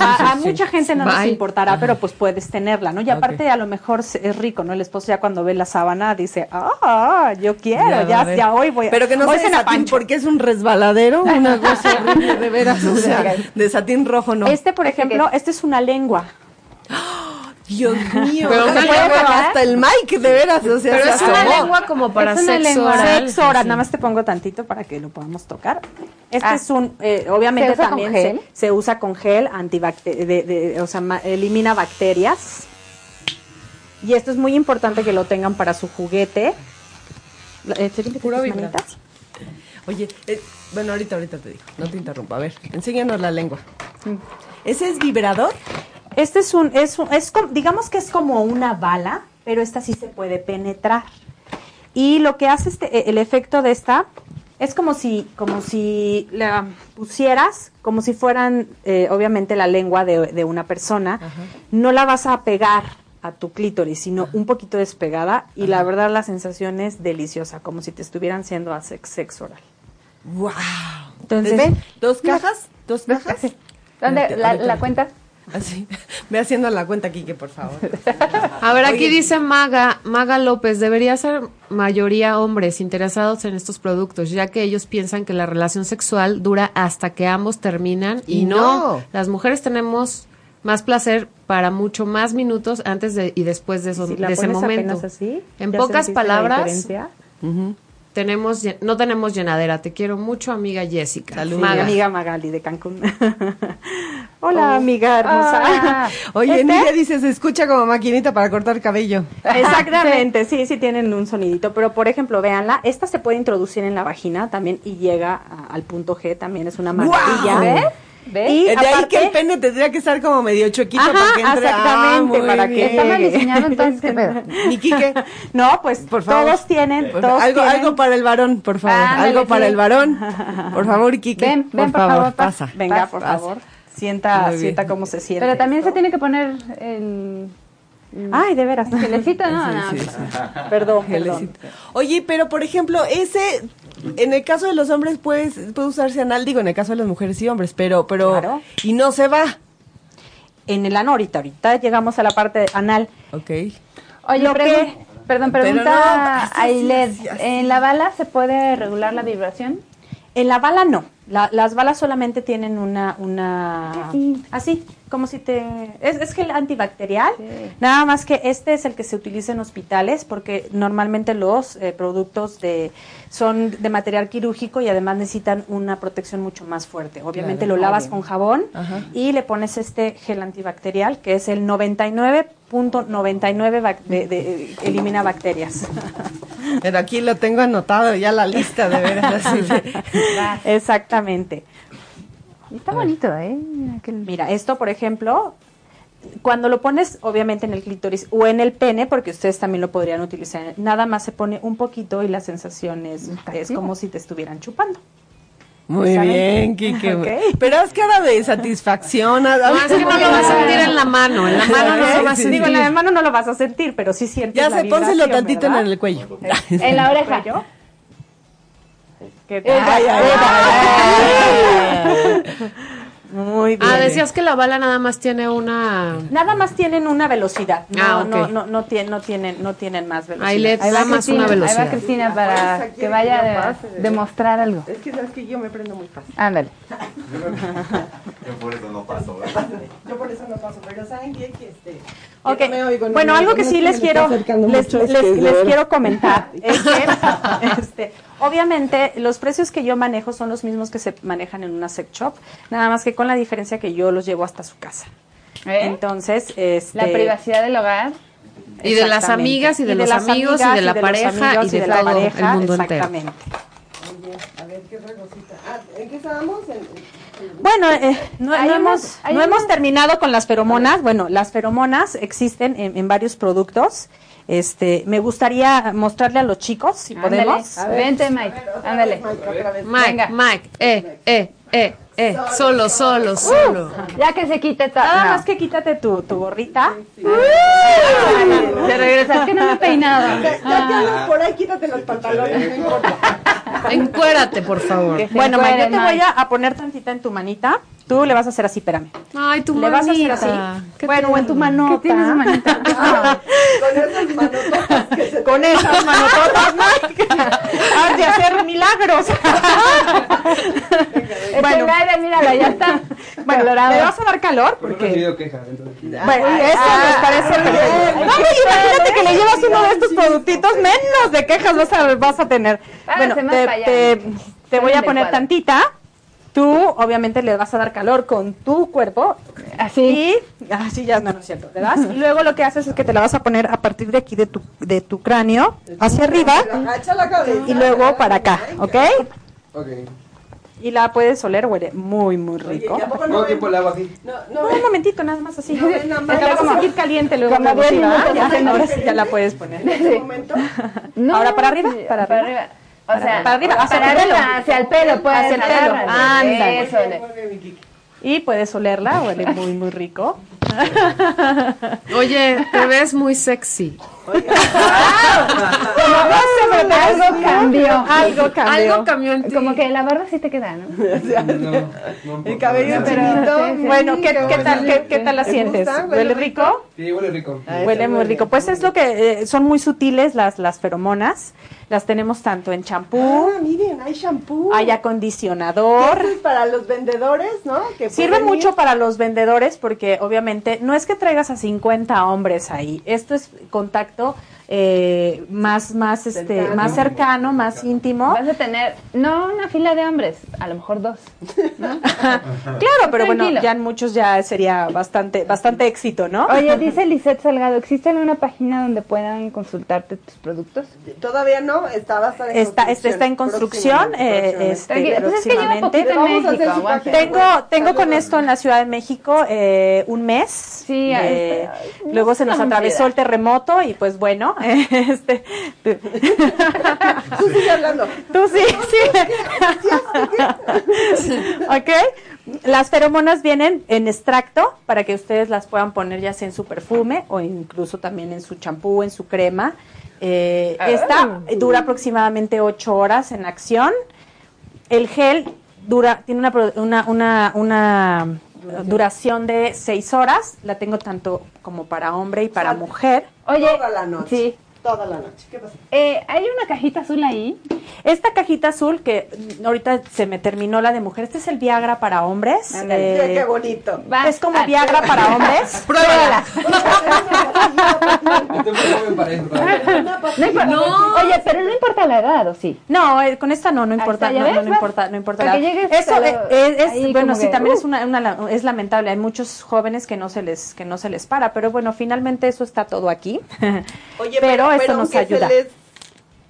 a mucha gente no nos importará, pero pues puedes tenerla, ¿no? Y aparte, a lo mejor es rico, ¿no? El esposo ya cuando ve la sábana dice, ah, yo quiero, ya hoy voy a... Pero que no se desatín, porque es un resbaladero, una cosa horrible, de veras, o sea, de satín rojo, ¿no? Este, por ejemplo, este es una lengua. ¡Oh, Dios mío! Pero una lengua hasta el mic, de veras, o sea, pero es una lengua como para sexo oral. Sexo oral, nada más te pongo tantito para que lo podamos tocar. Este es un, obviamente también se usa con gel, o sea, elimina bacterias. Y esto es muy importante que lo tengan para su juguete. Puro manitas. Oye, bueno, ahorita te digo, no te interrumpa. A ver, enséñanos la lengua. ¿Ese es vibrador? Este es digamos que es como una bala, pero esta sí se puede penetrar. Y lo que hace el efecto de esta es como si la pusieras, como si fueran, obviamente, la lengua de una persona. Ajá. No la vas a pegar a tu clítoris, sino un poquito despegada. Y la verdad, la sensación es deliciosa, como si te estuvieran haciendo a sexo oral. ¡Wow! Entonces, ¿ves? ¿Dos cajas? Sí. ¿Dónde? ¿La cuenta? Así, ve haciendo la cuenta, Quique, por favor. A ver, aquí dice Maga López, debería ser mayoría hombres interesados en estos productos, ya que ellos piensan que la relación sexual dura hasta que ambos terminan y no. Las mujeres tenemos más placer para mucho más minutos antes de y después de eso, si de ese momento. Así, en pocas palabras. No tenemos llenadera. Te quiero mucho, amiga Jessica. Salud, Maga. Amiga Magali de Cancún. Hola, amiga hermosa. Hola. Oye, Nidia dice, se escucha como maquinita para cortar cabello. Exactamente, sí tienen un sonidito. Pero, por ejemplo, véanla, esta se puede introducir en la vagina también y llega al punto G, también es una maravilla. ¡Wow! ¿Ves? Y de ahí que el pene tendría que estar como medio choquito para que entre. Exactamente, para que está mal diseñado, entonces qué pedo. Ni Quique. No, pues por favor. Todos tienen algo para el varón, por favor. Para el varón. Por favor, Quique. Ven, por favor, pasa. Venga, por favor. Sienta cómo se siente. Pero también se tiene que poner el ay, de veras. Gelecito, ¿no? Sí. Perdón. Oye, pero por ejemplo, ese, en el caso de los hombres puede usarse anal, digo, en el caso de las mujeres y hombres, pero claro. Y no se va. En el ano, ahorita llegamos a la parte anal. Ok. Oye, pregunta a Ailed, ¿en la bala se puede regular la vibración? En la bala no. Las balas solamente tienen una así, como si te... Es gel antibacterial, sí. Nada más que este es el que se utiliza en hospitales porque normalmente los productos son de material quirúrgico y además necesitan una protección mucho más fuerte. Obviamente claro, lo lavas con jabón. Ajá. Y le pones este gel antibacterial que es el 99.99 elimina bacterias. Pero aquí lo tengo anotado ya la lista, de veras. Exactamente. Está bonito, ¿eh? Mira, esto, por ejemplo, cuando lo pones, obviamente, en el clítoris o en el pene, porque ustedes también lo podrían utilizar, nada más se pone un poquito y la sensación es como si te estuvieran chupando. Muy bien, Quique. Okay. Pero es cara de satisfacción. No, es que no lo vas a sentir en la mano. En la mano no lo vas a sentir. Digo, en la mano no lo vas a sentir, pero sí sientes la vibración. Ya pónselo tantito, ¿verdad? En el cuello. En la oreja. ¿Qué tal? Ay, ay, ay, ay. Muy bien. Ah, decías que la bala nada más tiene una... Nada más tienen una velocidad. No, ah, okay. no tienen más velocidad. Ahí le da más una velocidad. Ahí va Cristina para que vaya a demostrar algo. Es que sabes que yo me prendo muy fácil. Ándale. Yo por eso no paso, ¿verdad? Yo por eso no paso, pero ¿saben bien que este...? Okay. No me oigo, bueno, no, algo que sí les quiero comentar es que obviamente los precios que yo manejo son los mismos que se manejan en una sex shop, nada más que con la diferencia que yo los llevo hasta su casa. Entonces, la privacidad del hogar y de las amigas y de los amigos y de la pareja y de todo el mundo entero. Exactamente. Oye, a ver, ¿qué otra cosita? Ah, ¿en qué estábamos? Bueno, no hemos terminado con las feromonas. Bueno, las feromonas existen en varios productos. Me gustaría mostrarle a los chicos, si ándale, podemos. Vente, Mike. Ándale. Mike, Solo. Ya que se quite todo. Nada más que quítate tu gorrita. Sí. Te regresas, es que no me he peinado. Ya que andas por ahí, quítate los pantalones, no importa. Encuérate, por favor. Bueno, Mike, yo te voy a poner tantita en tu manita. Tú le vas a hacer así, espérame. Ay, tu manita. Le vas a hacer así. Bueno, o en tu manota. ¿Qué tienes, manita? Ah. Con esas manototas. Con esas manototas, Mike. Has de hacer milagros. Venga. Bueno, aire, mírala, ya está. Bueno, le vas a dar calor porque... No queja, entonces... Bueno, eso nos parece perfecto. No, imagínate que le llevas uno de estos productitos, menos de quejas vas a tener. Bueno, te voy a poner tantita. Tú, obviamente, le vas a dar calor con tu cuerpo. Así. Y así ya no es cierto. Le das. Y luego lo que haces es que te la vas a poner a partir de aquí de tu cráneo, hacia arriba. Y luego para acá, ¿ok? Ok. Y la puedes oler, huele muy, muy rico. Oye, ¿y no tiempo el agua así? No, un momentito, nada más así. No, acá va a sentir caliente luego. Como bien, ahora sí ya la puedes poner. ¿En momento? No, ahora para arriba, para arriba. O sea, para arriba, hacia el pelo, pues. Hacia el pelo. Ándale. Eso, y puedes olerla, huele muy, muy rico. Oye, te ves muy sexy. Algo cambió en ti. Como que la barba sí te queda, ¿no? No, el cabello chinito. Sí. Bueno, ¿qué tal la sientes? ¿Huele rico? Sí, huele rico. Huele muy rico. Pues es lo que son muy sutiles las feromonas. Las tenemos tanto en champú. Ah, miren, hay champú. Hay acondicionador. Esto es para los vendedores, ¿no? Que sirve mucho para los vendedores porque obviamente no es que traigas a 50 hombres ahí. Esto es contacto más cercano, más íntimo. Vas a tener, no una fila de hombres, a lo mejor dos, ¿no? Claro, pero tranquilo. Bueno, ya en muchos ya sería bastante éxito, ¿no? Oye, dice Lisette Salgado, ¿existe alguna página donde puedan consultarte tus productos? Todavía no, está en construcción. Tengo con esto en la Ciudad de México un mes. Sí, luego se nos atravesó el terremoto y pues bueno. Tú sigue hablando. Tú sí. Ok. Las feromonas vienen en extracto para que ustedes las puedan poner ya sea en su perfume o incluso también en su champú, en su crema. Esta dura aproximadamente 8 horas en acción. El gel tiene una duración de 6 horas. La tengo tanto como para hombre y para mujer. Oye, toda la noche. ¿Qué pasa? Hay una cajita azul ahí. Esta cajita azul que ahorita se me terminó la de mujer. Este es el Viagra para hombres. Qué bonito. Es como Viagra para hombres. Pruébala. No. Oye, pero no importa la edad, ¿o sí? No, con esta no importa. No importa la edad. Eso es bueno, sí, también es lamentable. Hay muchos jóvenes que no se les para, pero bueno, finalmente eso está todo aquí. Oye, pero esto nos ayuda. Se les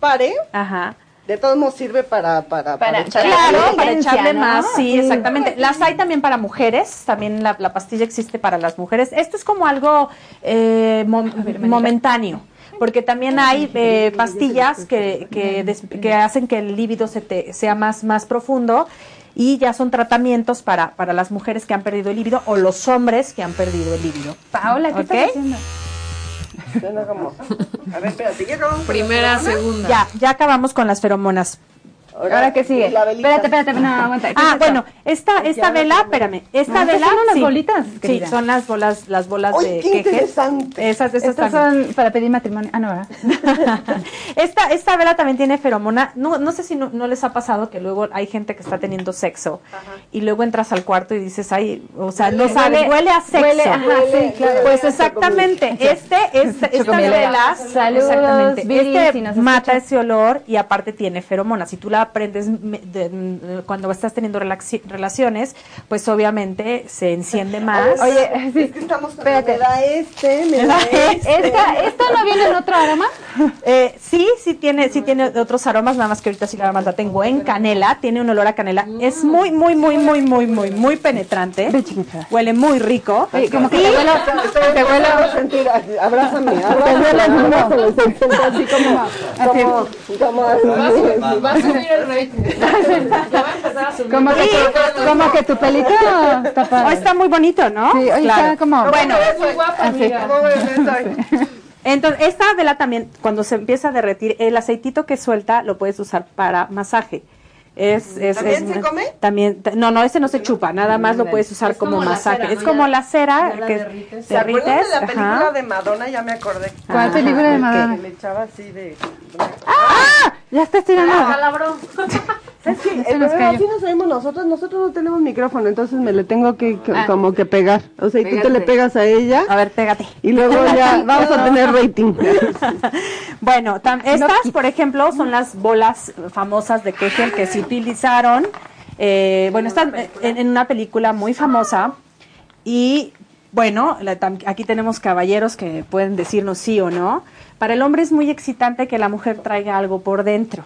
pare. Ajá. De todos modos sirve para echarle, ¿no? Más, sí, exactamente. Las hay también para mujeres, también la pastilla existe para las mujeres. Esto es como algo momentáneo, porque también hay pastillas que hacen que el líbido sea más profundo. Y ya son tratamientos para las mujeres que han perdido el líbido o los hombres que han perdido el líbido. Paola, ¿qué estás haciendo? A ver, espérate, ¿qué acabamos? Primera, segunda. Ya acabamos con las feromonas. Ahora que sigue. Espérate, no, aguanta. Bueno, esta vela, espérame. Esta vela son las bolitas. Sí, son las bolas de qué interesante. Estas son para pedir matrimonio. Ah, no, ¿verdad? Esta vela también tiene feromona. No sé si no les ha pasado que luego hay gente que está teniendo sexo y luego entras al cuarto y dices, ay, o sea, no sabe, huele a sexo. Pues exactamente, esta vela, saludos, mata ese olor y aparte tiene feromonas. Si tú la aprendes cuando estás teniendo relaciones, pues obviamente se enciende más. Oye, sí, es que estamos con espérate. ¿Esta no viene en otro aroma? Sí tiene otros aromas, nada más que ahorita sí la tengo en canela, tiene un olor a canela. Es muy penetrante. Huele muy rico. Oye, como que te huele a sentir, abrázame. Así como a subir el rating. Ya va a empezar a subir. Como que tu pelito está padre. Oh, está muy bonito, ¿no? Sí, oye, claro. Está como... Bueno, es muy guapa, amiga. Entonces, esta vela también, cuando se empieza a derretir, el aceitito que suelta lo puedes usar para masaje. ¿También se come? También, no, ese no se chupa, nada más lo puedes usar como masaje. Es como la cera que derrites. ¿Se acuerdan de la película de Madonna? Ya me acordé. ¿Cuál película de Madonna? Que le echaba así de... ¡Ah! Ya está estirando. Es que así nos oímos nosotros no tenemos micrófono, entonces me le tengo que como que pegar. O sea, y tú te le pegas a ella. A ver, pégate. Y luego ya vamos a tener rating. Bueno, estas, por ejemplo, son las bolas famosas de Kegel que se utilizaron. Bueno, están en una película muy famosa y... Bueno, aquí tenemos caballeros que pueden decirnos sí o no. Para el hombre es muy excitante que la mujer traiga algo por dentro.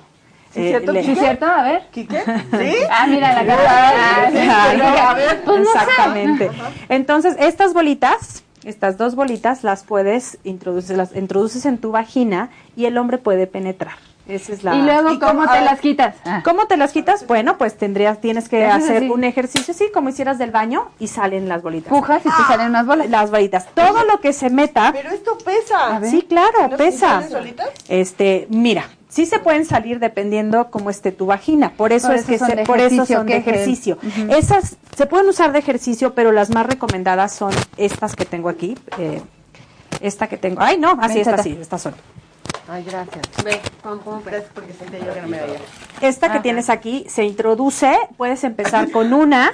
¿Sí, cierto? ¿Sí, cierto? A ver. ¿Quique? ¿Sí? Ah, mira la cara. A ver. Pues exactamente. No sé. Entonces, estas dos bolitas, las puedes introducir, las introduces en tu vagina y el hombre puede penetrar. Esa es la... Y luego, ¿cómo te las quitas? ¿Cómo te las quitas? Bueno, pues tienes que hacer un ejercicio, sí, como hicieras del baño, y salen las bolitas. Pujas y te salen unas bolas. Las bolitas. Todo lo que se meta... Pero esto pesa. Sí, claro, pesa. ¿Salen solitas? Mira, sí se pueden salir dependiendo cómo esté tu vagina. Por eso son de ejercicio. Uh-huh. Esas se pueden usar de ejercicio, pero las más recomendadas son estas que tengo aquí. Esta que tengo... Ay, no, así, estas son. Ay, gracias. Gracias porque sentí yo que no me veía. Esta que tienes aquí se introduce, puedes empezar con una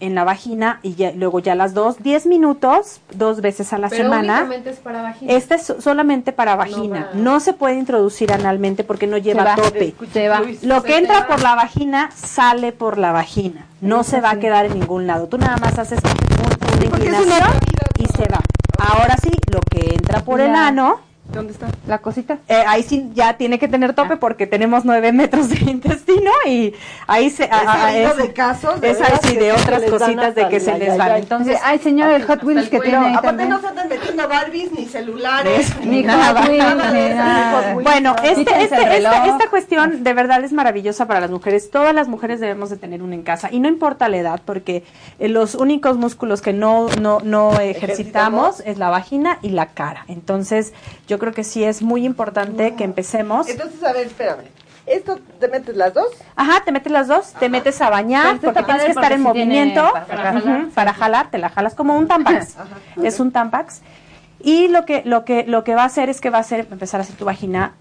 en la vagina y luego ya las dos, 10 minutos, 2 veces a la semana. Pero únicamente es para vagina. Esta es solamente para vagina. No se puede introducir analmente porque no lleva tope. Lo que entra por la vagina sale por la vagina. No se va a quedar en ningún lado. Tú nada más haces una inclinación y se va. Ahora sí, lo que entra por el ano... ¿Dónde está la cosita? Ahí sí ya tiene que tener tope porque tenemos 9 metros de intestino y ahí se... de casos de esa sí, de otras cositas de que se les van. Entonces, ay, señor, el Hot Wheels que tiene... Aparte no se andan metiendo Barbies, ni celulares, ni Hot Wheels. Bueno, esta cuestión de verdad es maravillosa para las mujeres. Todas las mujeres debemos de tener una en casa y no importa la edad porque los únicos músculos que no ejercitamos es la vagina y la cara. Entonces, yo creo que sí es muy importante que empecemos. Entonces, a ver, espérame. ¿Esto te metes las dos? Ajá, te metes las dos, te metes a bañar, porque tienes que estar en movimiento para jalar, te la jalas como un Tampax. Ajá, es un Tampax. Y lo que va a hacer es que empezar a hacer tu vagina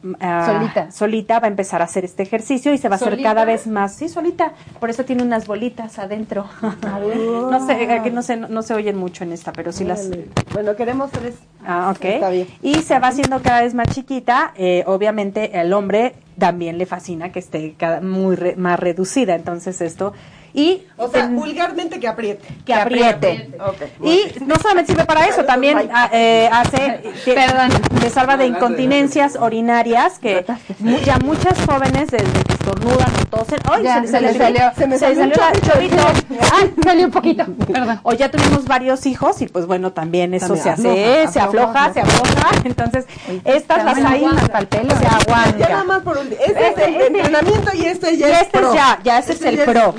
solita, va a empezar a hacer este ejercicio y se va a hacer cada vez más, sí, solita. Por eso tiene unas bolitas adentro. A ver. No se oyen mucho en esta, pero sí las... Bueno, queremos 3. Ah, ok. Está bien. Y se va haciendo cada vez más chiquita. Obviamente, el hombre también le fascina que esté más reducida. Entonces, esto... Y, o sea, vulgarmente que apriete. Okay. No solamente sirve para eso, también te salva de incontinencias urinarias que ya muchas jóvenes desde que estornudan o tosen, ¡ay! Se me salió salió un poquito. Perdón. O ya tuvimos varios hijos y pues bueno, también eso se afloja. Entonces, estas las hay para el pelo, se aguanta. Ya nada más por un día. Este es el entrenamiento y este ya es el pro.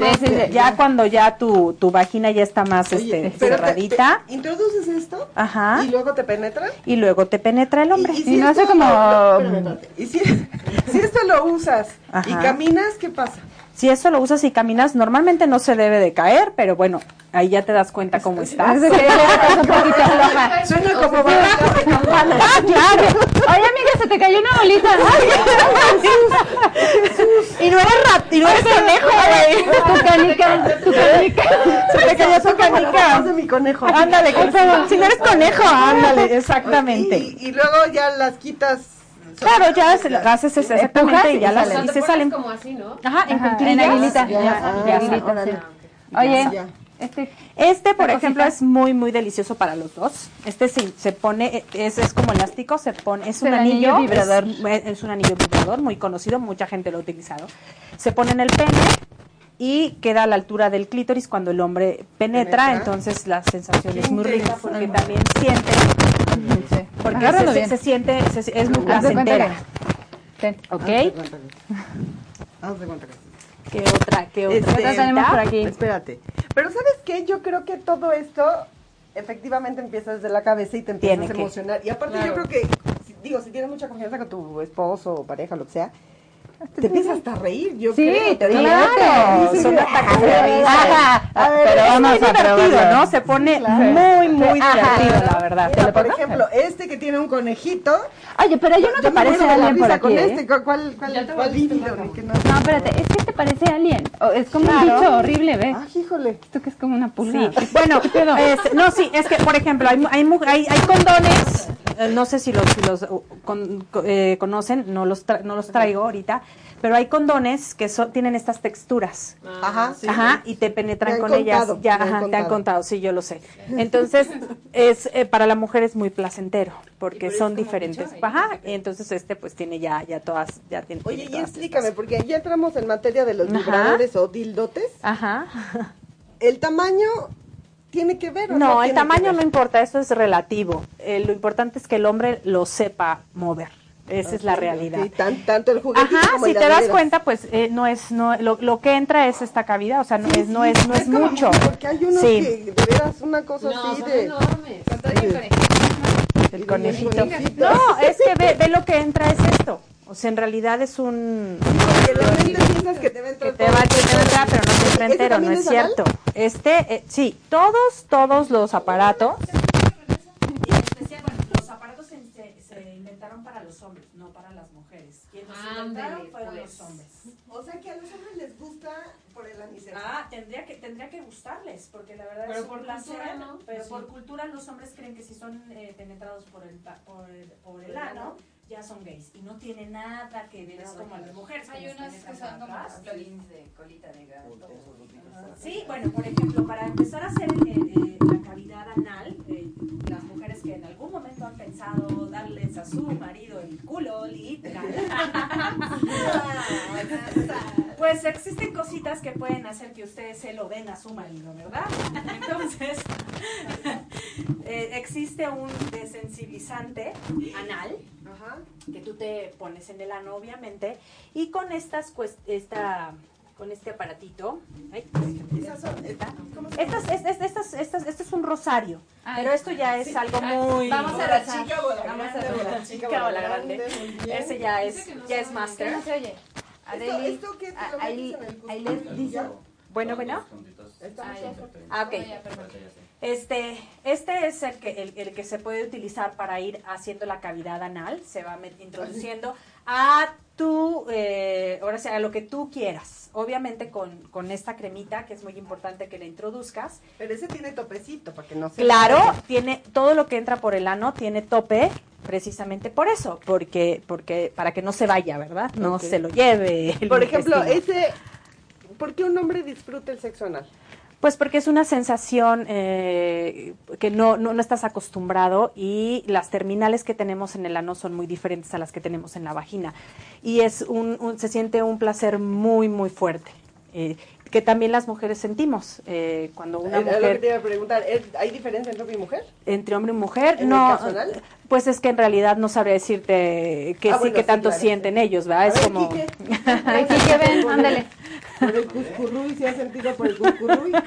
ya cuando ya tu vagina ya está más cerradita. Te introduces esto. Ajá. Y luego te penetra. Y luego te penetra el hombre. Y si no hace como... Y si esto lo usas, ajá, y caminas, ¿qué pasa? Si eso lo usas y caminas, normalmente no se debe de caer, pero bueno, ahí ya te das cuenta cómo estás. Suena como ah, claro. Oye, amiga, se te cayó una bolita. Y no eres conejo, güey. Tu canica. Se te cayó tu canica. De mi conejo. Ándale, si no eres conejo, ándale, exactamente. Y luego ya las quitas. Claro, ya haces exactamente y ya las salen. Se salen como así, ¿no? Ajá, en aguilita. Oye, este por ejemplo es muy muy delicioso para los dos. Este se pone, es como elástico, se pone, es un anillo vibrador, es un anillo vibrador muy conocido, mucha gente lo ha utilizado. Se pone en el pene y queda a la altura del clítoris cuando el hombre penetra, entonces la sensación es muy rica porque también siente. Porque se siente, es muy placentera. ¿Ok? ¿Qué otra? Tenemos por aquí. Espérate. Pero ¿sabes qué? Yo creo que todo esto efectivamente empieza desde la cabeza y te empiezas a emocionar. Y aparte yo creo que, si tienes mucha confianza con tu esposo o pareja, lo que sea, te empiezas hasta a reír, yo creo. Sí, claro. Son ataques de risa. Pero vamos a probarlo, ¿no? Se pone muy, muy divertido, la verdad. Mira, por ejemplo, este que tiene un conejito. Oye, pero yo no te parece alguien por aquí, ¿eh? ¿Cuál líquido? No, espérate, es que te parece alguien. Es como un bicho horrible, ¿ves? Ah, híjole. Esto que es como una pulga. Sí, bueno, no, sí, es que, por ejemplo, hay condones. No sé si los conocen, no los traigo ahorita, pero hay condones que tienen estas texturas. Ajá, sí. Ajá, y te penetran con ellas. Ya, ajá, te han contado, sí, yo lo sé. Entonces, para la mujer es muy placentero, porque son diferentes. Ajá, y entonces pues tiene ya todas, ya tiene. Oye, y explícame, porque ya entramos en materia de los vibradores o dildotes. Ajá. El tamaño... ¿Tiene que ver o no? No, el tamaño no importa, eso es relativo. Lo importante es que el hombre lo sepa mover. Esa es la realidad. Sí, tanto el juguetito como si te das cuenta, pues lo que entra es esta cavidad, o sea, no es mucho. Porque hay unos que de veras una cosa así de enormes. El conejito. No, es que ve lo que entra es esto. O sea, en realidad es un... Porque la mente piensas que te va a entrar, pero no te entra entero, no es cierto. Sí, todos los aparatos... Y en especial, bueno, los aparatos se inventaron para los hombres, no para las mujeres. Quienes inventaron fueron los hombres. O sea, que a los hombres les gusta por el anisex. Ah, tendría que gustarles, porque la verdad es por placer, ¿no? Pero por cultura los hombres creen que si son penetrados por el ano... ya son gays y no tiene nada que ver como las mujeres. Hay unas que son como los plugins de colita de gato. Sí, bueno, por ejemplo, para empezar a hacer la cavidad anal, las mujeres que en algún momento han pensado darles a su marido el culo, literal, pues existen cositas que pueden hacer que ustedes se lo den a su marido, ¿verdad? Entonces, existe un desensibilizante anal. Ajá. Que tú te pones en el ano, obviamente, y con este aparatito, este es un rosario, pero esto ya es algo muy... Vamos a la chica o la grande. Ese ya es máster. ¿Esto qué es? Ahí les dice. Bueno. Ah, ok. Este es el que se puede utilizar para ir haciendo la cavidad anal, se va introduciendo a tu, ahora sea, a lo que tú quieras, obviamente con esta cremita que es muy importante que la introduzcas. Pero ese tiene topecito para que no se... Claro, tiene todo lo que entra por el ano, tiene tope precisamente por eso, porque para que no se vaya, ¿verdad? No se lo lleve. Por ejemplo, ¿por qué un hombre disfruta el sexo anal? Pues porque es una sensación que no estás acostumbrado, y las terminales que tenemos en el ano son muy diferentes a las que tenemos en la vagina. Y es se siente un placer muy, muy fuerte, que también las mujeres sentimos. Cuando una mujer... Lo que te iba a preguntar, ¿hay diferencia entre hombre y mujer? Entre hombre y mujer, no. Pues es que en realidad no sabría decirte que tanto sienten ellos, ¿verdad? Es como... Aquí que ven, ándale. Por el cuscurruy, si has sentido por el cuscurruy. ¿No?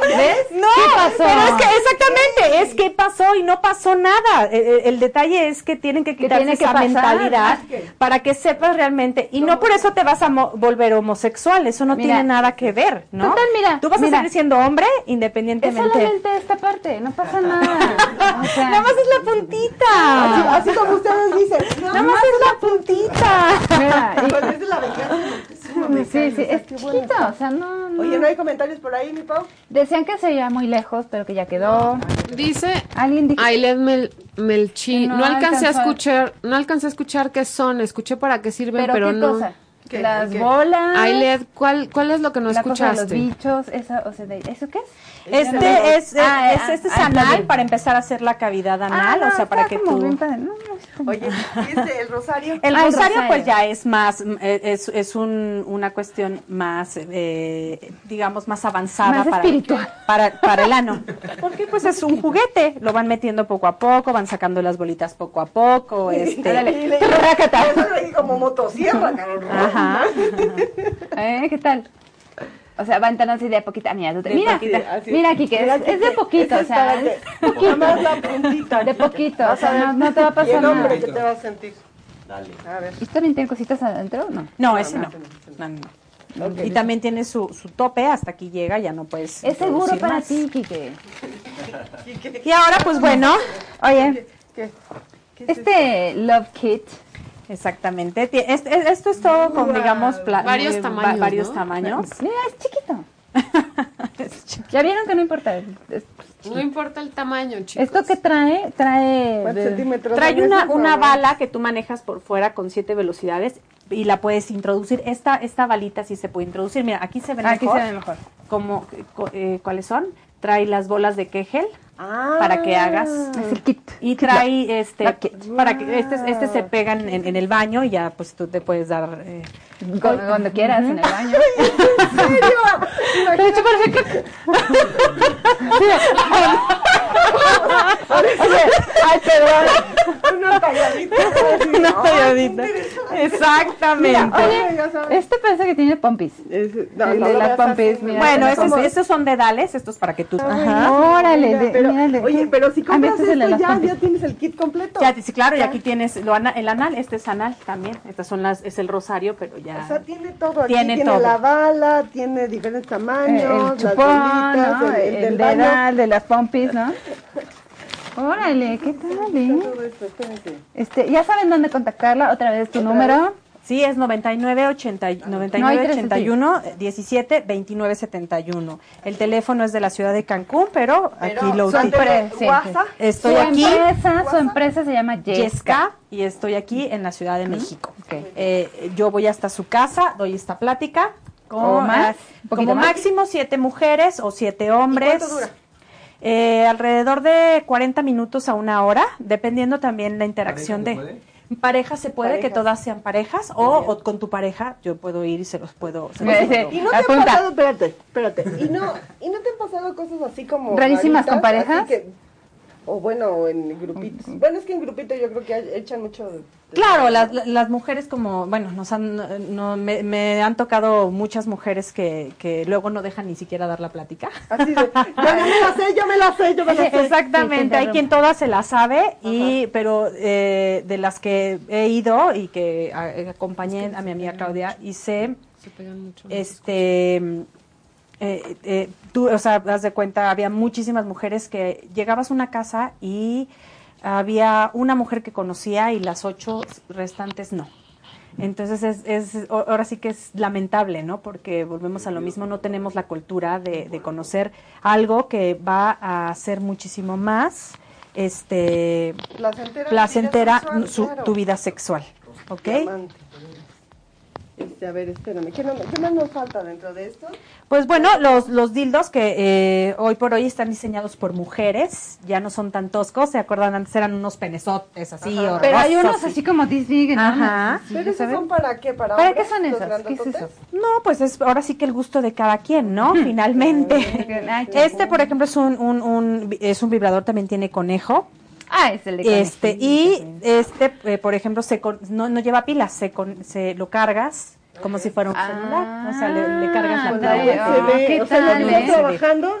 ¿Ves? No, ¿qué pasó? Pero es que exactamente, es que pasó y no pasó nada. El detalle es que tienen que quitarse esa mentalidad para que sepas realmente. Y no por eso te vas a volver homosexual, eso no tiene nada que ver, ¿no? Total, mira. Tú vas a seguir siendo hombre independientemente. Es solamente esta parte, no pasa nada. Nada más es la puntita. Así como ustedes dicen. Nada más es la puntita. Mira, es la venganza. Sí, sí, es chiquito, o sea, no. Oye, ¿no hay comentarios por ahí, mi Pau? Decían que se iba muy lejos, pero que ya quedó. Dice Ailet Melchi, no alcancé a escuchar, qué son, escuché para qué sirven, pero no. Cosa? ¿Qué, las bolas? Ailet, ¿cuál es lo que no escuchaste? Los bichos, esa, o sea, ¿eso qué es? Este es anal, para empezar a hacer la cavidad anal, o sea, para que tú... Oye, ¿el rosario? El rosario pues ya es más, una cuestión más, digamos, más avanzada. Más espiritual. Para el ano. Porque pues es un juguete, lo van metiendo poco a poco, van sacando las bolitas poco a poco, como motosierra, ajá. ¿Qué tal? O sea, va entrando así de a poquita. Mira, tú te... mira aquí, que es de poquito, o sea, poquito. Más la puntita, de poquito, o sea, no te va a pasar nada. ¿Y el hombre qué te va a sentir? Dale. A ver. ¿Y también tiene cositas adentro o no? No, ese no. Okay. Y también tiene su tope, hasta aquí llega, ya no puedes. Es seguro para ti, Quique. Y ahora, pues bueno, oye, ¿Qué es Love Kit? Exactamente. Esto es todo con, digamos, varios tamaños. Varios, ¿no? Tamaños. Mira, es chiquito. Ya vieron que no importa. No importa el tamaño, chicos. Esto que trae... ¿Cuántos centímetros? Trae una bala que tú manejas por fuera con 7 velocidades y la puedes introducir. Esta balita sí se puede introducir. Mira, aquí se ven mejor. Aquí se ven mejor. ¿Cuáles son? Trae las bolas de Kegel. Para que hagas el kit. Y trae para que se pegan en el baño y ya pues tú te puedes dar cuando quieras en el baño. ¿En serio? Pero hecho parece que una talladita. Exactamente. Mira, oye, parece que tiene pompis. Las pompis, mira. Bueno, estos son dedales, estos para que tú... Órale. Oye, pero si compras esto ya tienes el kit completo. Ya, sí, claro, y aquí tienes el anal, este es anal también. Estas son es el rosario, pero ya. O sea, tiene todo. Tiene la bala, tiene diferentes tamaños, el chupón, las bolitas, ¿no? El dedal, de las pompis, ¿no? Órale, ¿qué tal? Ya saben dónde contactarla, otra vez tu número. Sí, es 99 81 17 29 71. El teléfono es de la ciudad de Cancún, pero aquí lo utilizo. Estoy aquí. Su empresa se llama Jesca y estoy aquí en la Ciudad de México. Okay. Yo voy hasta su casa, doy esta plática. Como máximo 7 mujeres o 7 hombres. ¿Y cuánto dura? Alrededor de 40 minutos a una hora, dependiendo también la interacción pareja se puede, que todas sean parejas o con tu pareja, yo puedo ir y se los puedo. ¿Y no te han pasado, espérate, y no te han pasado cosas así como rarísimas con parejas? O en grupitos. Bueno, es que en grupito yo creo que echan mucho... Claro, las mujeres como... Bueno, me han tocado muchas mujeres que luego no dejan ni siquiera dar la plática. Así de, yo me la sé. Exactamente, hay quien toda se la sabe, pero de las que he ido y que acompañé a mi amiga Claudia, hice... Se pegan mucho. Tú, o sea, das de cuenta, había muchísimas mujeres que llegabas a una casa y había una mujer que conocía y las 8 restantes no. Entonces, ahora sí que es lamentable, ¿no? Porque volvemos a lo mismo, no tenemos la cultura de conocer algo que va a ser muchísimo más placentera tu vida sexual, ¿ok? A ver, espérame, ¿qué más nos falta dentro de esto? Pues bueno, los dildos que hoy por hoy están diseñados por mujeres, ya no son tan toscos, ¿se acuerdan? Antes eran unos penezotes así, horrorosos. Pero hay unos así como Disney, ¿no? Ajá. Sí, ¿pero esos son para qué? ¿Para qué son esos? ¿Qué es eso? No, pues es ahora sí que el gusto de cada quien, ¿no? Finalmente. Este, por ejemplo, es un vibrador, también tiene conejo. Es el de por ejemplo, no lleva pilas, lo cargas como si fuera un celular, o sea, le cargas la pantalla. O sea, lo que están trabajando,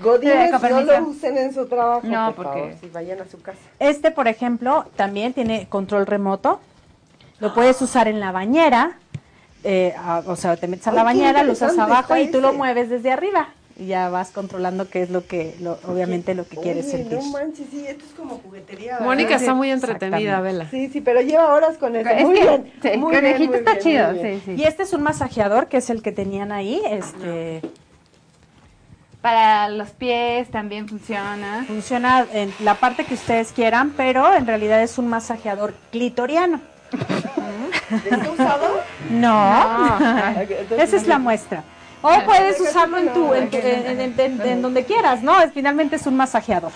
godines, no lo usen en su trabajo, no, por favor, si vayan a su casa. Este, por ejemplo, también tiene control remoto, lo puedes usar en la bañera, o sea, te metes a la bañera, lo usas abajo y tú lo mueves desde arriba. Y ya vas controlando qué es lo que, obviamente, lo que quieres sentir. No manches, sí, esto es como juguetería, ¿verdad? Mónica está muy entretenida, vela. Sí, sí, pero lleva horas con eso. Es muy, bien, sí, muy bien. El conejito está chido, sí, sí. Y este es un masajeador, que es el que tenían ahí, Para los pies también funciona. Funciona en la parte que ustedes quieran, pero en realidad es un masajeador clitoriano. ¿Está usado? No. Esa es la muestra. O puedes usarlo en donde quieras, ¿no? Finalmente es un masajeador.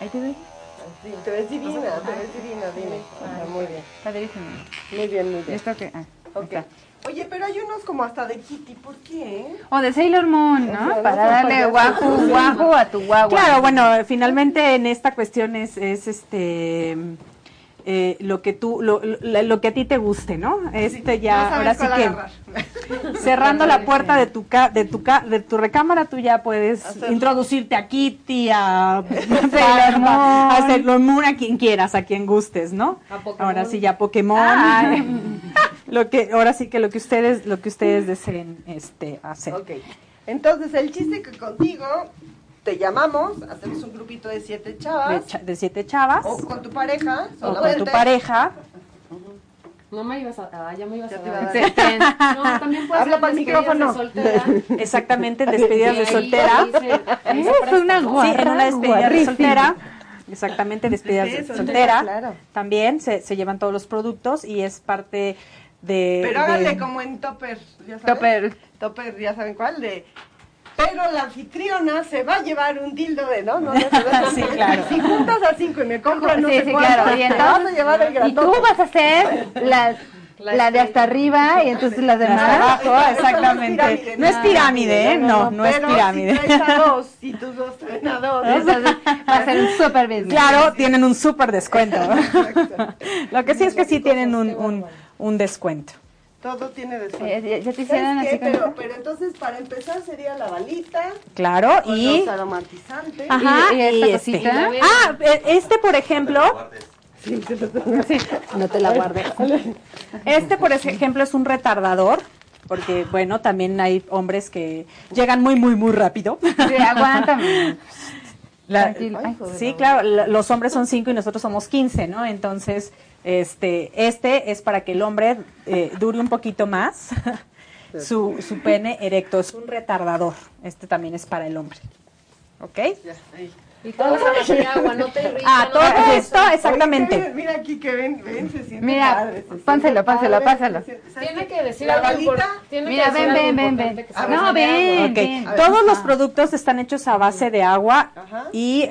Ahí te doy. Sí, te ves divina, dime. Muy bien. Padrísimo. Muy bien. ¿Esto qué? Okay. Oye, pero hay unos como hasta de Kitty, ¿por qué? O de Sailor Moon, ¿no? O sea, para darle guajo a tu guagua. Claro, bueno, finalmente en esta cuestión es lo que a ti te guste, ¿no? Ahora sí que cerrando la puerta de tu recámara, tú ya puedes introducirte a Kitty, a Sailor Moon, a quien quieras, a quien gustes, ¿no? Ahora sí ya Pokémon. Ahora sí que lo que ustedes deseen hacer. Okay. Entonces, el chiste que contigo te llamamos, hacemos un grupito de 7 chavas. De 7 chavas. O con tu pareja. No me ibas a... ya me ibas a dar. No, también puedes hablar para el micrófono. Exactamente, despedidas de soltera. Fue una guarra. Sí, en una despedida de soltera. Exactamente, despedidas de soltera. Claro. También se llevan todos los productos y es parte de... Pero háganle como en Topper, ya saben. Topper, ya saben cuál, de... Pero la anfitriona se va a llevar un dildo de, ¿no? Sí, claro. Si juntas a 5 y me compras, claro. Y entonces, vas a llevar el grandote. Y tú vas a hacer la de hasta arriba y entonces las de más abajo, exactamente. No es pirámide, no es pirámide. Si traes a 2, si tus 2 traen a 2, entonces va a ser un súper business. Claro, tienen un súper descuento. Lo que sí es que sí tienen un descuento. Todo tiene descuento. Ya te hicieron así. Pero entonces, para empezar, sería la balita. Claro, y los aromatizantes. Ajá, y cosita. Por ejemplo. No te la guardes. Este, por ejemplo, es un retardador. Porque, bueno, también hay hombres que llegan muy, muy, muy rápido. Sí, aguántame. Sí, claro, los hombres son 5 y nosotros somos 15, ¿no? Entonces, este es para que el hombre dure un poquito más. su pene erecto es un retardador. Este también es para el hombre. ¿Ok? Ya, ahí. Y todo agua, no te ríes. Todo esto, exactamente. Oye, mira aquí que ven, se siente. Mira, padre, pásalo. Tiene que decir la balita. Mira, ven. No, ven. Okay. Todos los productos están hechos a base de agua y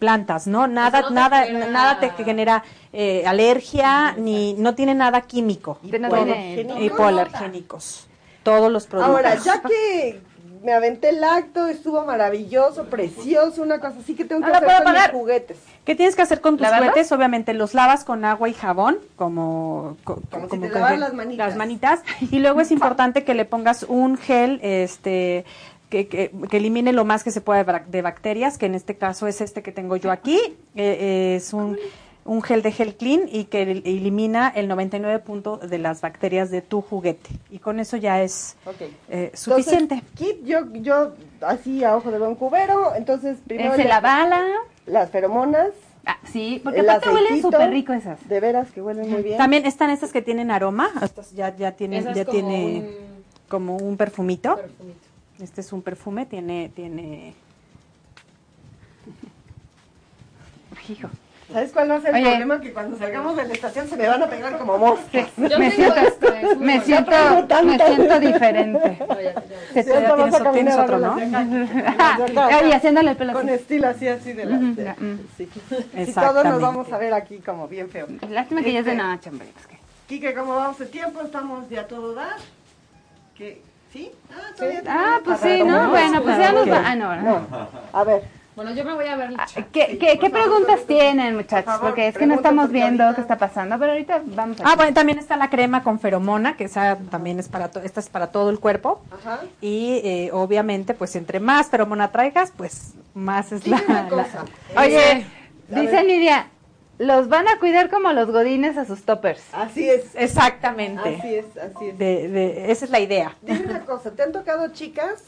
plantas, ¿no? Nada te genera alergia, ni no tiene nada químico. Y polargénicos. Todos los productos. Ahora, ya que me aventé el acto, estuvo maravilloso, precioso, una cosa así que tengo que hacer con mis juguetes. ¿Qué tienes que hacer con tus juguetes? Obviamente los lavas con agua y jabón, como si te lavas las manitas. Y luego es importante que le pongas un gel, que elimine lo más que se pueda de bacterias, que en este caso es este que tengo yo aquí, es un gel de Gel Clean y que elimina el 99% de las bacterias de tu juguete. Y con eso ya es suficiente. Entonces, yo así a ojo de buen cubero, entonces primero... la bala. Las feromonas. Sí, porque aparte huelen súper rico esas. De veras que huelen muy bien. También están estas que tienen aroma, estas ya tiene como un perfumito. Este es un perfume, tiene... Hijo. ¿Sabes cuál va a ser el problema? Que cuando salgamos de la estación se me van a pegar como moscas. Me siento diferente. Tienes otro, ¿no? Y haciéndole el pelo con estilo así de la... Sí. Y todos nos vamos a ver aquí como bien feo. Lástima que ya es de noche, hombre. Quique, ¿cómo vamos de tiempo? Estamos ya todo dar. ¿Sí? Pues sí, ¿no? Bueno, pues ya nos va. No. A ver... Bueno, yo me voy a ver el chat. ¿Qué preguntas tienen, muchachos? Por favor, porque es que no estamos viendo ahorita qué está pasando, pero ahorita vamos a ver. Ah, bueno, también está la crema con feromona, que esa también es para, esta es para todo el cuerpo. Ajá. Y obviamente, pues entre más feromona traigas, pues más es la cosa. Oye, dice Nidia, los van a cuidar como los godines a sus toppers. Así es. Exactamente. Así es, así es. Esa es la idea. Dime una cosa, ¿te han tocado chicas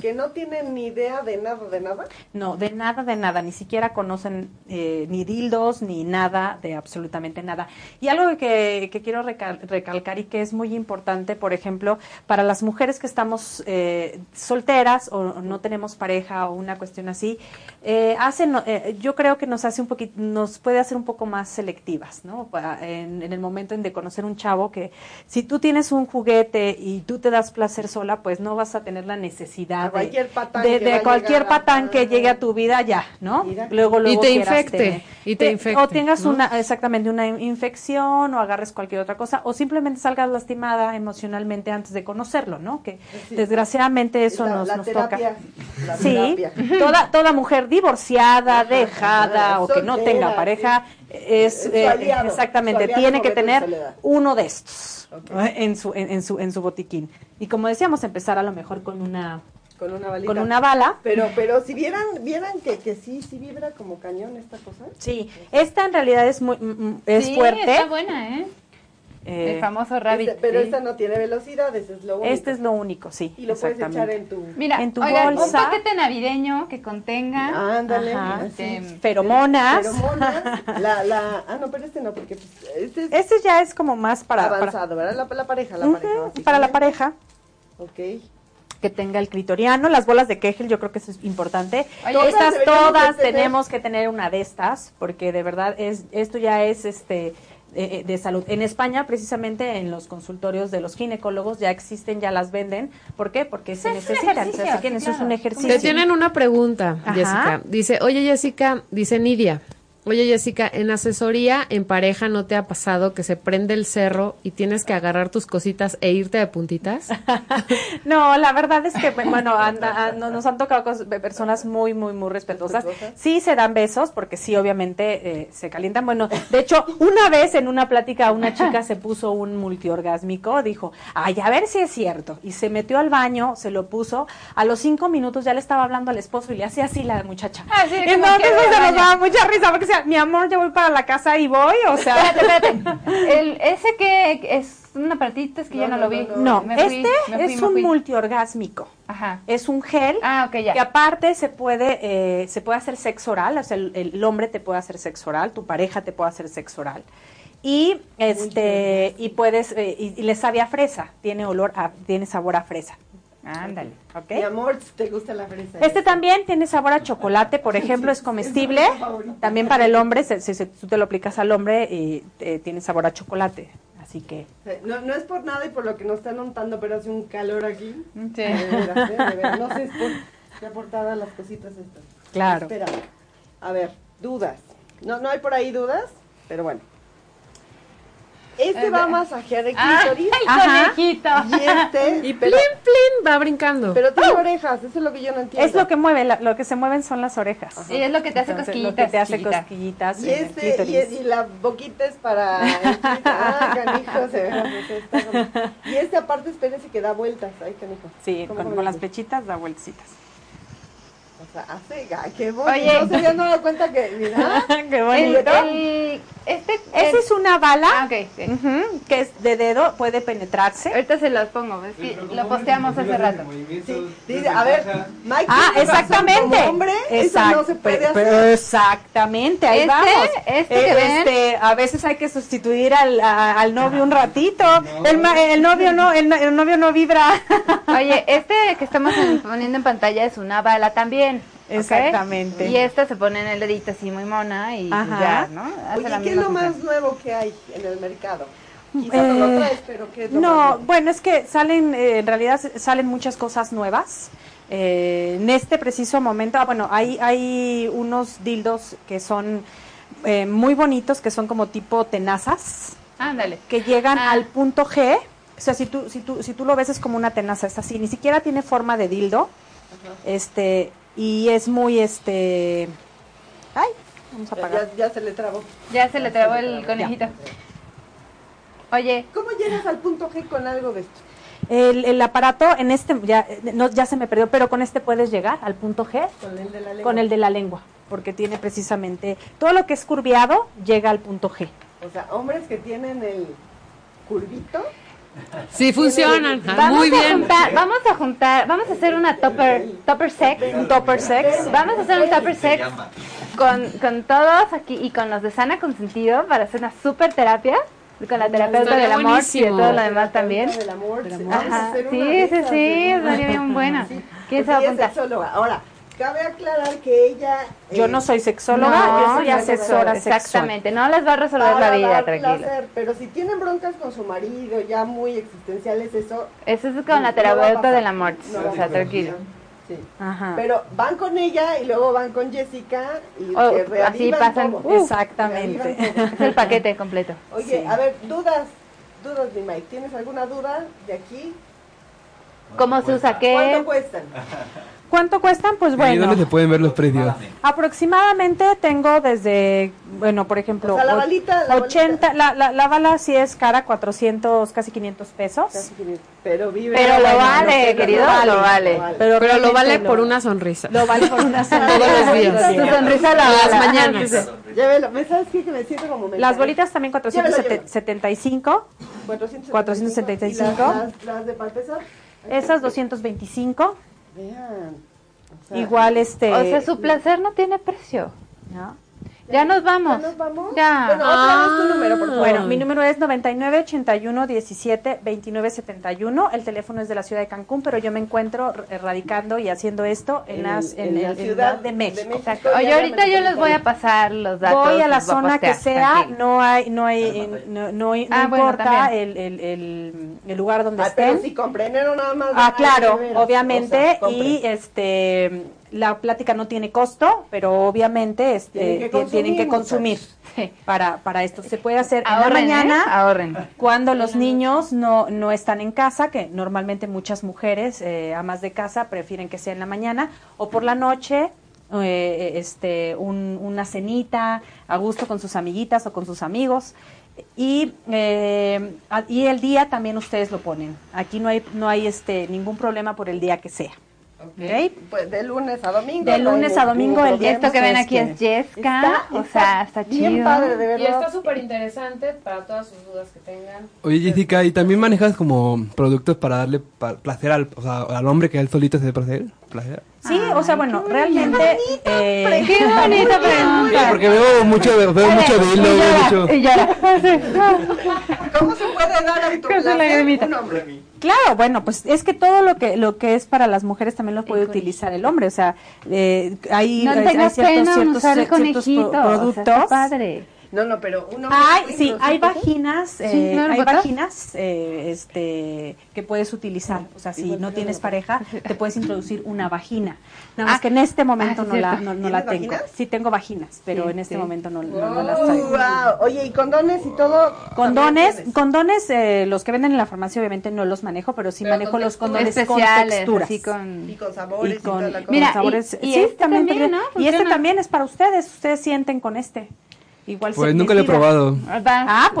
que no tienen ni idea de nada, de nada? No, de nada, ni siquiera conocen ni dildos, ni nada, de absolutamente nada. Y algo que quiero recalcar y que es muy importante, por ejemplo, para las mujeres que estamos solteras o no tenemos pareja o una cuestión así, yo creo que nos puede hacer un poco más selectivas, ¿no? En el momento de conocer un chavo que si tú tienes un juguete y tú te das placer sola, pues no vas a tener la necesidad de cualquier patán que llegue a tu vida ya, ¿no? Luego y te infecte. O tengas, ¿no?, una infección, o agarres cualquier otra cosa, o simplemente salgas lastimada emocionalmente antes de conocerlo, ¿no? Que sí, desgraciadamente eso nos toca. La terapia. Toda mujer divorciada, dejada, o que no tenga pareja, tiene que tener uno de estos en su botiquín. Y como decíamos, empezar a lo mejor con una bala. Pero si vieran que sí vibra como cañón esta cosa. Sí, esta en realidad es fuerte. Sí, está buena, ¿eh? El famoso rabbit. Esta no tiene velocidades, es lo único. Este es lo único, sí. Y lo puedes echar en tu bolsa. Un paquete navideño que contenga. Ándale. Feromonas. Pero este no, porque pues, este ya es como más para avanzado, ¿verdad? La pareja. Para la pareja. Ok. Que tenga el clitoriano, las bolas de Kegel, yo creo que eso es importante. Oye, todas tenemos que tener una de estas, porque de verdad esto ya es de salud. En España, precisamente, en los consultorios de los ginecólogos ya existen, ya las venden. ¿Por qué? Porque se necesitan. Eso es un ejercicio. Te tienen una pregunta, Jessica. Dice, Nidia, oye, Jessica, en asesoría en pareja, ¿no te ha pasado que se prende el cerro y tienes que agarrar tus cositas e irte de puntitas? No, la verdad es que, bueno, nos han tocado personas muy, muy, muy respetuosas. Sí se dan besos, porque sí, obviamente, se calientan. Bueno, de hecho, una vez en una plática una chica se puso un multiorgásmico, dijo, ay, a ver si es cierto. Y se metió al baño, se lo puso, a los 5 minutos ya le estaba hablando al esposo y le hacía así la muchacha. Así que entonces se nos daba mucha risa, porque se mi amor, yo voy para la casa y voy, o sea... Espérate. ¿Ese que es un aparatito? Es que yo no lo vi. No, este es un multiorgásmico. Ajá. Es un gel que aparte se puede hacer sexo oral, o sea, el hombre te puede hacer sexo oral, tu pareja te puede hacer sexo oral. Y y le sabe a fresa, tiene sabor a fresa. Ándale, ¿ok? Mi amor, ¿te gusta la fresa? Este también tiene sabor a chocolate, por ejemplo, es comestible. También para el hombre, si tú te lo aplicas al hombre, y tiene sabor a chocolate. Así que... No es por nada y por lo que nos están untando, pero hace un calor aquí. Sí. De veras. No sé, es por aportada las cositas estas. Claro. Espera, a ver, dudas. No hay por ahí dudas, pero bueno. Este va a masajear el clítoris. ¡Ah, el conejito! Y plin, plin, va brincando. Pero tiene orejas, eso es lo que yo no entiendo. Es lo que mueve, lo que se mueven son las orejas. Ajá. Y es lo que te hace cosquillitas. Y la boquita es para... canijo, se ve. Y este aparte, espérense que da vueltas. Ay, canijo. Sí, con las pechitas da vueltecitas. O sea, hace qué bonito. Oye, no se habían dado cuenta que, mira, qué bonito. Esa es una bala que es de dedo, puede penetrarse. Ahorita se las pongo, ¿ves? Sí, lo posteamos hace rato. Sí, a ver, Mike, exactamente. Razón, hombre, eso no se puede hacer. Exactamente, ahí vamos. A veces hay que sustituir al novio un ratito. No. El novio no vibra. Oye, que estamos poniendo en pantalla es una bala también. Exactamente. Okay. Y esta se pone en el dedito así muy mona y ya, ¿no? Oye, ¿qué es lo más nuevo que hay en el mercado? Quizás no lo traes, pero ¿qué es lo más nuevo? Bueno, es que en realidad salen muchas cosas nuevas. En este preciso momento, hay unos dildos que son muy bonitos, que son como tipo tenazas. Ándale. Que llegan al punto G. O sea, si tú lo ves es como una tenaza, es así. Ni siquiera tiene forma de dildo. y es muy ay, vamos a apagar. Ya se le trabó. Ya se le trabó el conejito. Oye, ¿cómo llegas al punto G con algo de esto? El aparato en ya se me perdió, pero con este puedes llegar al punto G con el de la lengua, porque tiene precisamente todo lo que es curviado llega al punto G. O sea, hombres que tienen el curvito. Sí, funcionan. Muy bien. Vamos a hacer una topper sex. Vamos a hacer un topper sex con todos aquí y con los de Sana Consentido para hacer una super terapia. Con la terapeuta del amor y de todo lo demás también. Ajá. Sí, sería bien buena. ¿Quién se va a apuntar? Ahora, cabe aclarar que ella... Yo no soy sexóloga, yo soy asesora sexual. Exactamente, no les va a resolver la vida, tranquilo. Pero si tienen broncas con su marido, ya muy existenciales, eso... Eso es con la terapeuta del amor, o sea, tranquilo. Sí. Ajá. Pero van con ella y luego van con Jessica y así pasan todo. Exactamente. Es el paquete completo. Oye, sí. A ver, dudas mi Mike, ¿tienes alguna duda de aquí? ¿Cómo se usa qué? ¿Cuánto cuestan? ¿Cuánto cuestan? Pues bueno. ¿Y dónde se pueden ver los precios? Aproximadamente tengo desde, bueno, por ejemplo, o sea, la balita, la 80, la bala sí es cara, 400, casi 500 pesos. Casi 500, pero lo vale, querido, lo vale. Pero lo vale por una sonrisa. Lo vale por una sonrisa. Todos los días. Tu sonrisa las mañanas. Llévelo, ¿me sabes qué? Que me siento como... Las bolitas también 475. 475. Las de Palpesar. Esas 225. Vean, o sea, igual o sea, su placer no tiene precio, ¿no? Ya nos vamos. ¿Ya nos vamos? Ya. Bueno, otra vez tu número, por favor. Bueno, mi número es 9981172971. El teléfono es de la ciudad de Cancún, pero yo me encuentro radicando y haciendo esto en la ciudad de México. Exacto. Oye, ahorita yo les voy a pasar los datos. Voy a la zona que sea, tranquilo. No importa el lugar donde estén. Pero si comprendieron nada más. Claro, obviamente, y la plática no tiene costo, pero obviamente tienen que consumir para esto. Se puede hacer ahorren, en la mañana, cuando los niños no están en casa, que normalmente muchas mujeres, amas de casa, prefieren que sea en la mañana, o por la noche, una cenita a gusto con sus amiguitas o con sus amigos. Y el día también ustedes lo ponen. Aquí no hay ningún problema por el día que sea. Okay. Pues de lunes a domingo. De lunes a domingo el día. Esto que ven aquí es Jesca. O sea, está chido. Bien padre, de verdad. Y está súper interesante para todas sus dudas que tengan. Oye, Jessica, ¿y también manejas como productos para darle placer al hombre que él solito se dé placer? Sí, o sea, bueno, realmente... ¡Qué bonita pregunta! Porque veo mucho de hilo. Y ya. ¿Cómo se puede dar a tu placer un hombre? Claro, bueno, pues es que todo lo que es para las mujeres también lo puede utilizar el hombre, o sea, hay ciertos productos. O sea, padre. No, pero uno. Sí, hay vaginas, que puedes utilizar, o sea, si no tienes pareja, te puedes introducir una vagina. Nada más que en este momento no la tengo. ¿Vaginas? Sí tengo vaginas, pero en este momento no las traigo. Wow. Oye, ¿y condones y todo? Condones, los que venden en la farmacia obviamente no los manejo, pero sí manejo los condones especiales, con texturas. Y con sabores. Mira, también, ¿no? Y este también es para ustedes, sienten con este. Igual pues nunca lo he probado.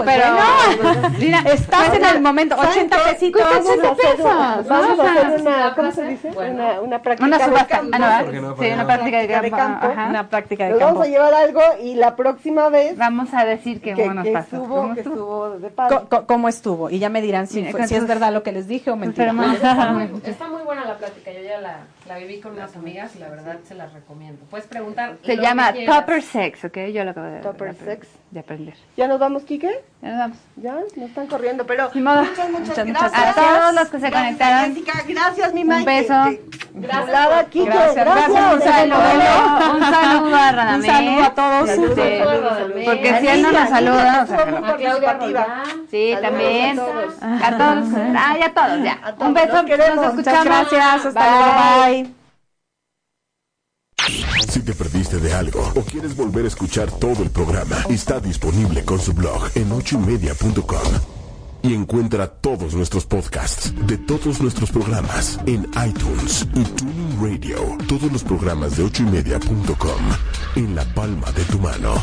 Pero mira, estás en el momento. 80 pesitos. Vamos a hacer una, ¿cómo se dice? Una práctica de campo. Sí, una práctica de campo. Vamos a llevar algo y la próxima vez vamos a decir que nos pasó. ¿Cómo estuvo? Y ya me dirán si es verdad lo que les dije o mentira. Está muy buena la plática. Yo ya la viví con unas amigas y la verdad se las recomiendo. Puedes preguntar. Se llama Topper Sex, ¿ok? Yo lo acabo de ver. Sex. De aprender. ¿Ya nos vamos, Quique? Ya nos vamos. Ya, nos están corriendo, pero muchas gracias. A todos los que se conectaron. Gracias, mi Mike. Un beso. Gracias, Quique. Gracias. Un saludo a Radamé. Un saludo a todos. Porque si él no nos saluda. A Claudia Rangel. Sí, también. A todos. Un beso. Nos escuchamos. Gracias. Hasta luego. Bye. Si te perdiste de algo o quieres volver a escuchar todo el programa, está disponible con su blog en 8ymedia.com. y encuentra todos nuestros podcasts de todos nuestros programas en iTunes y Tuning Radio. Todos los programas de 8ymedia.com en la palma de tu mano.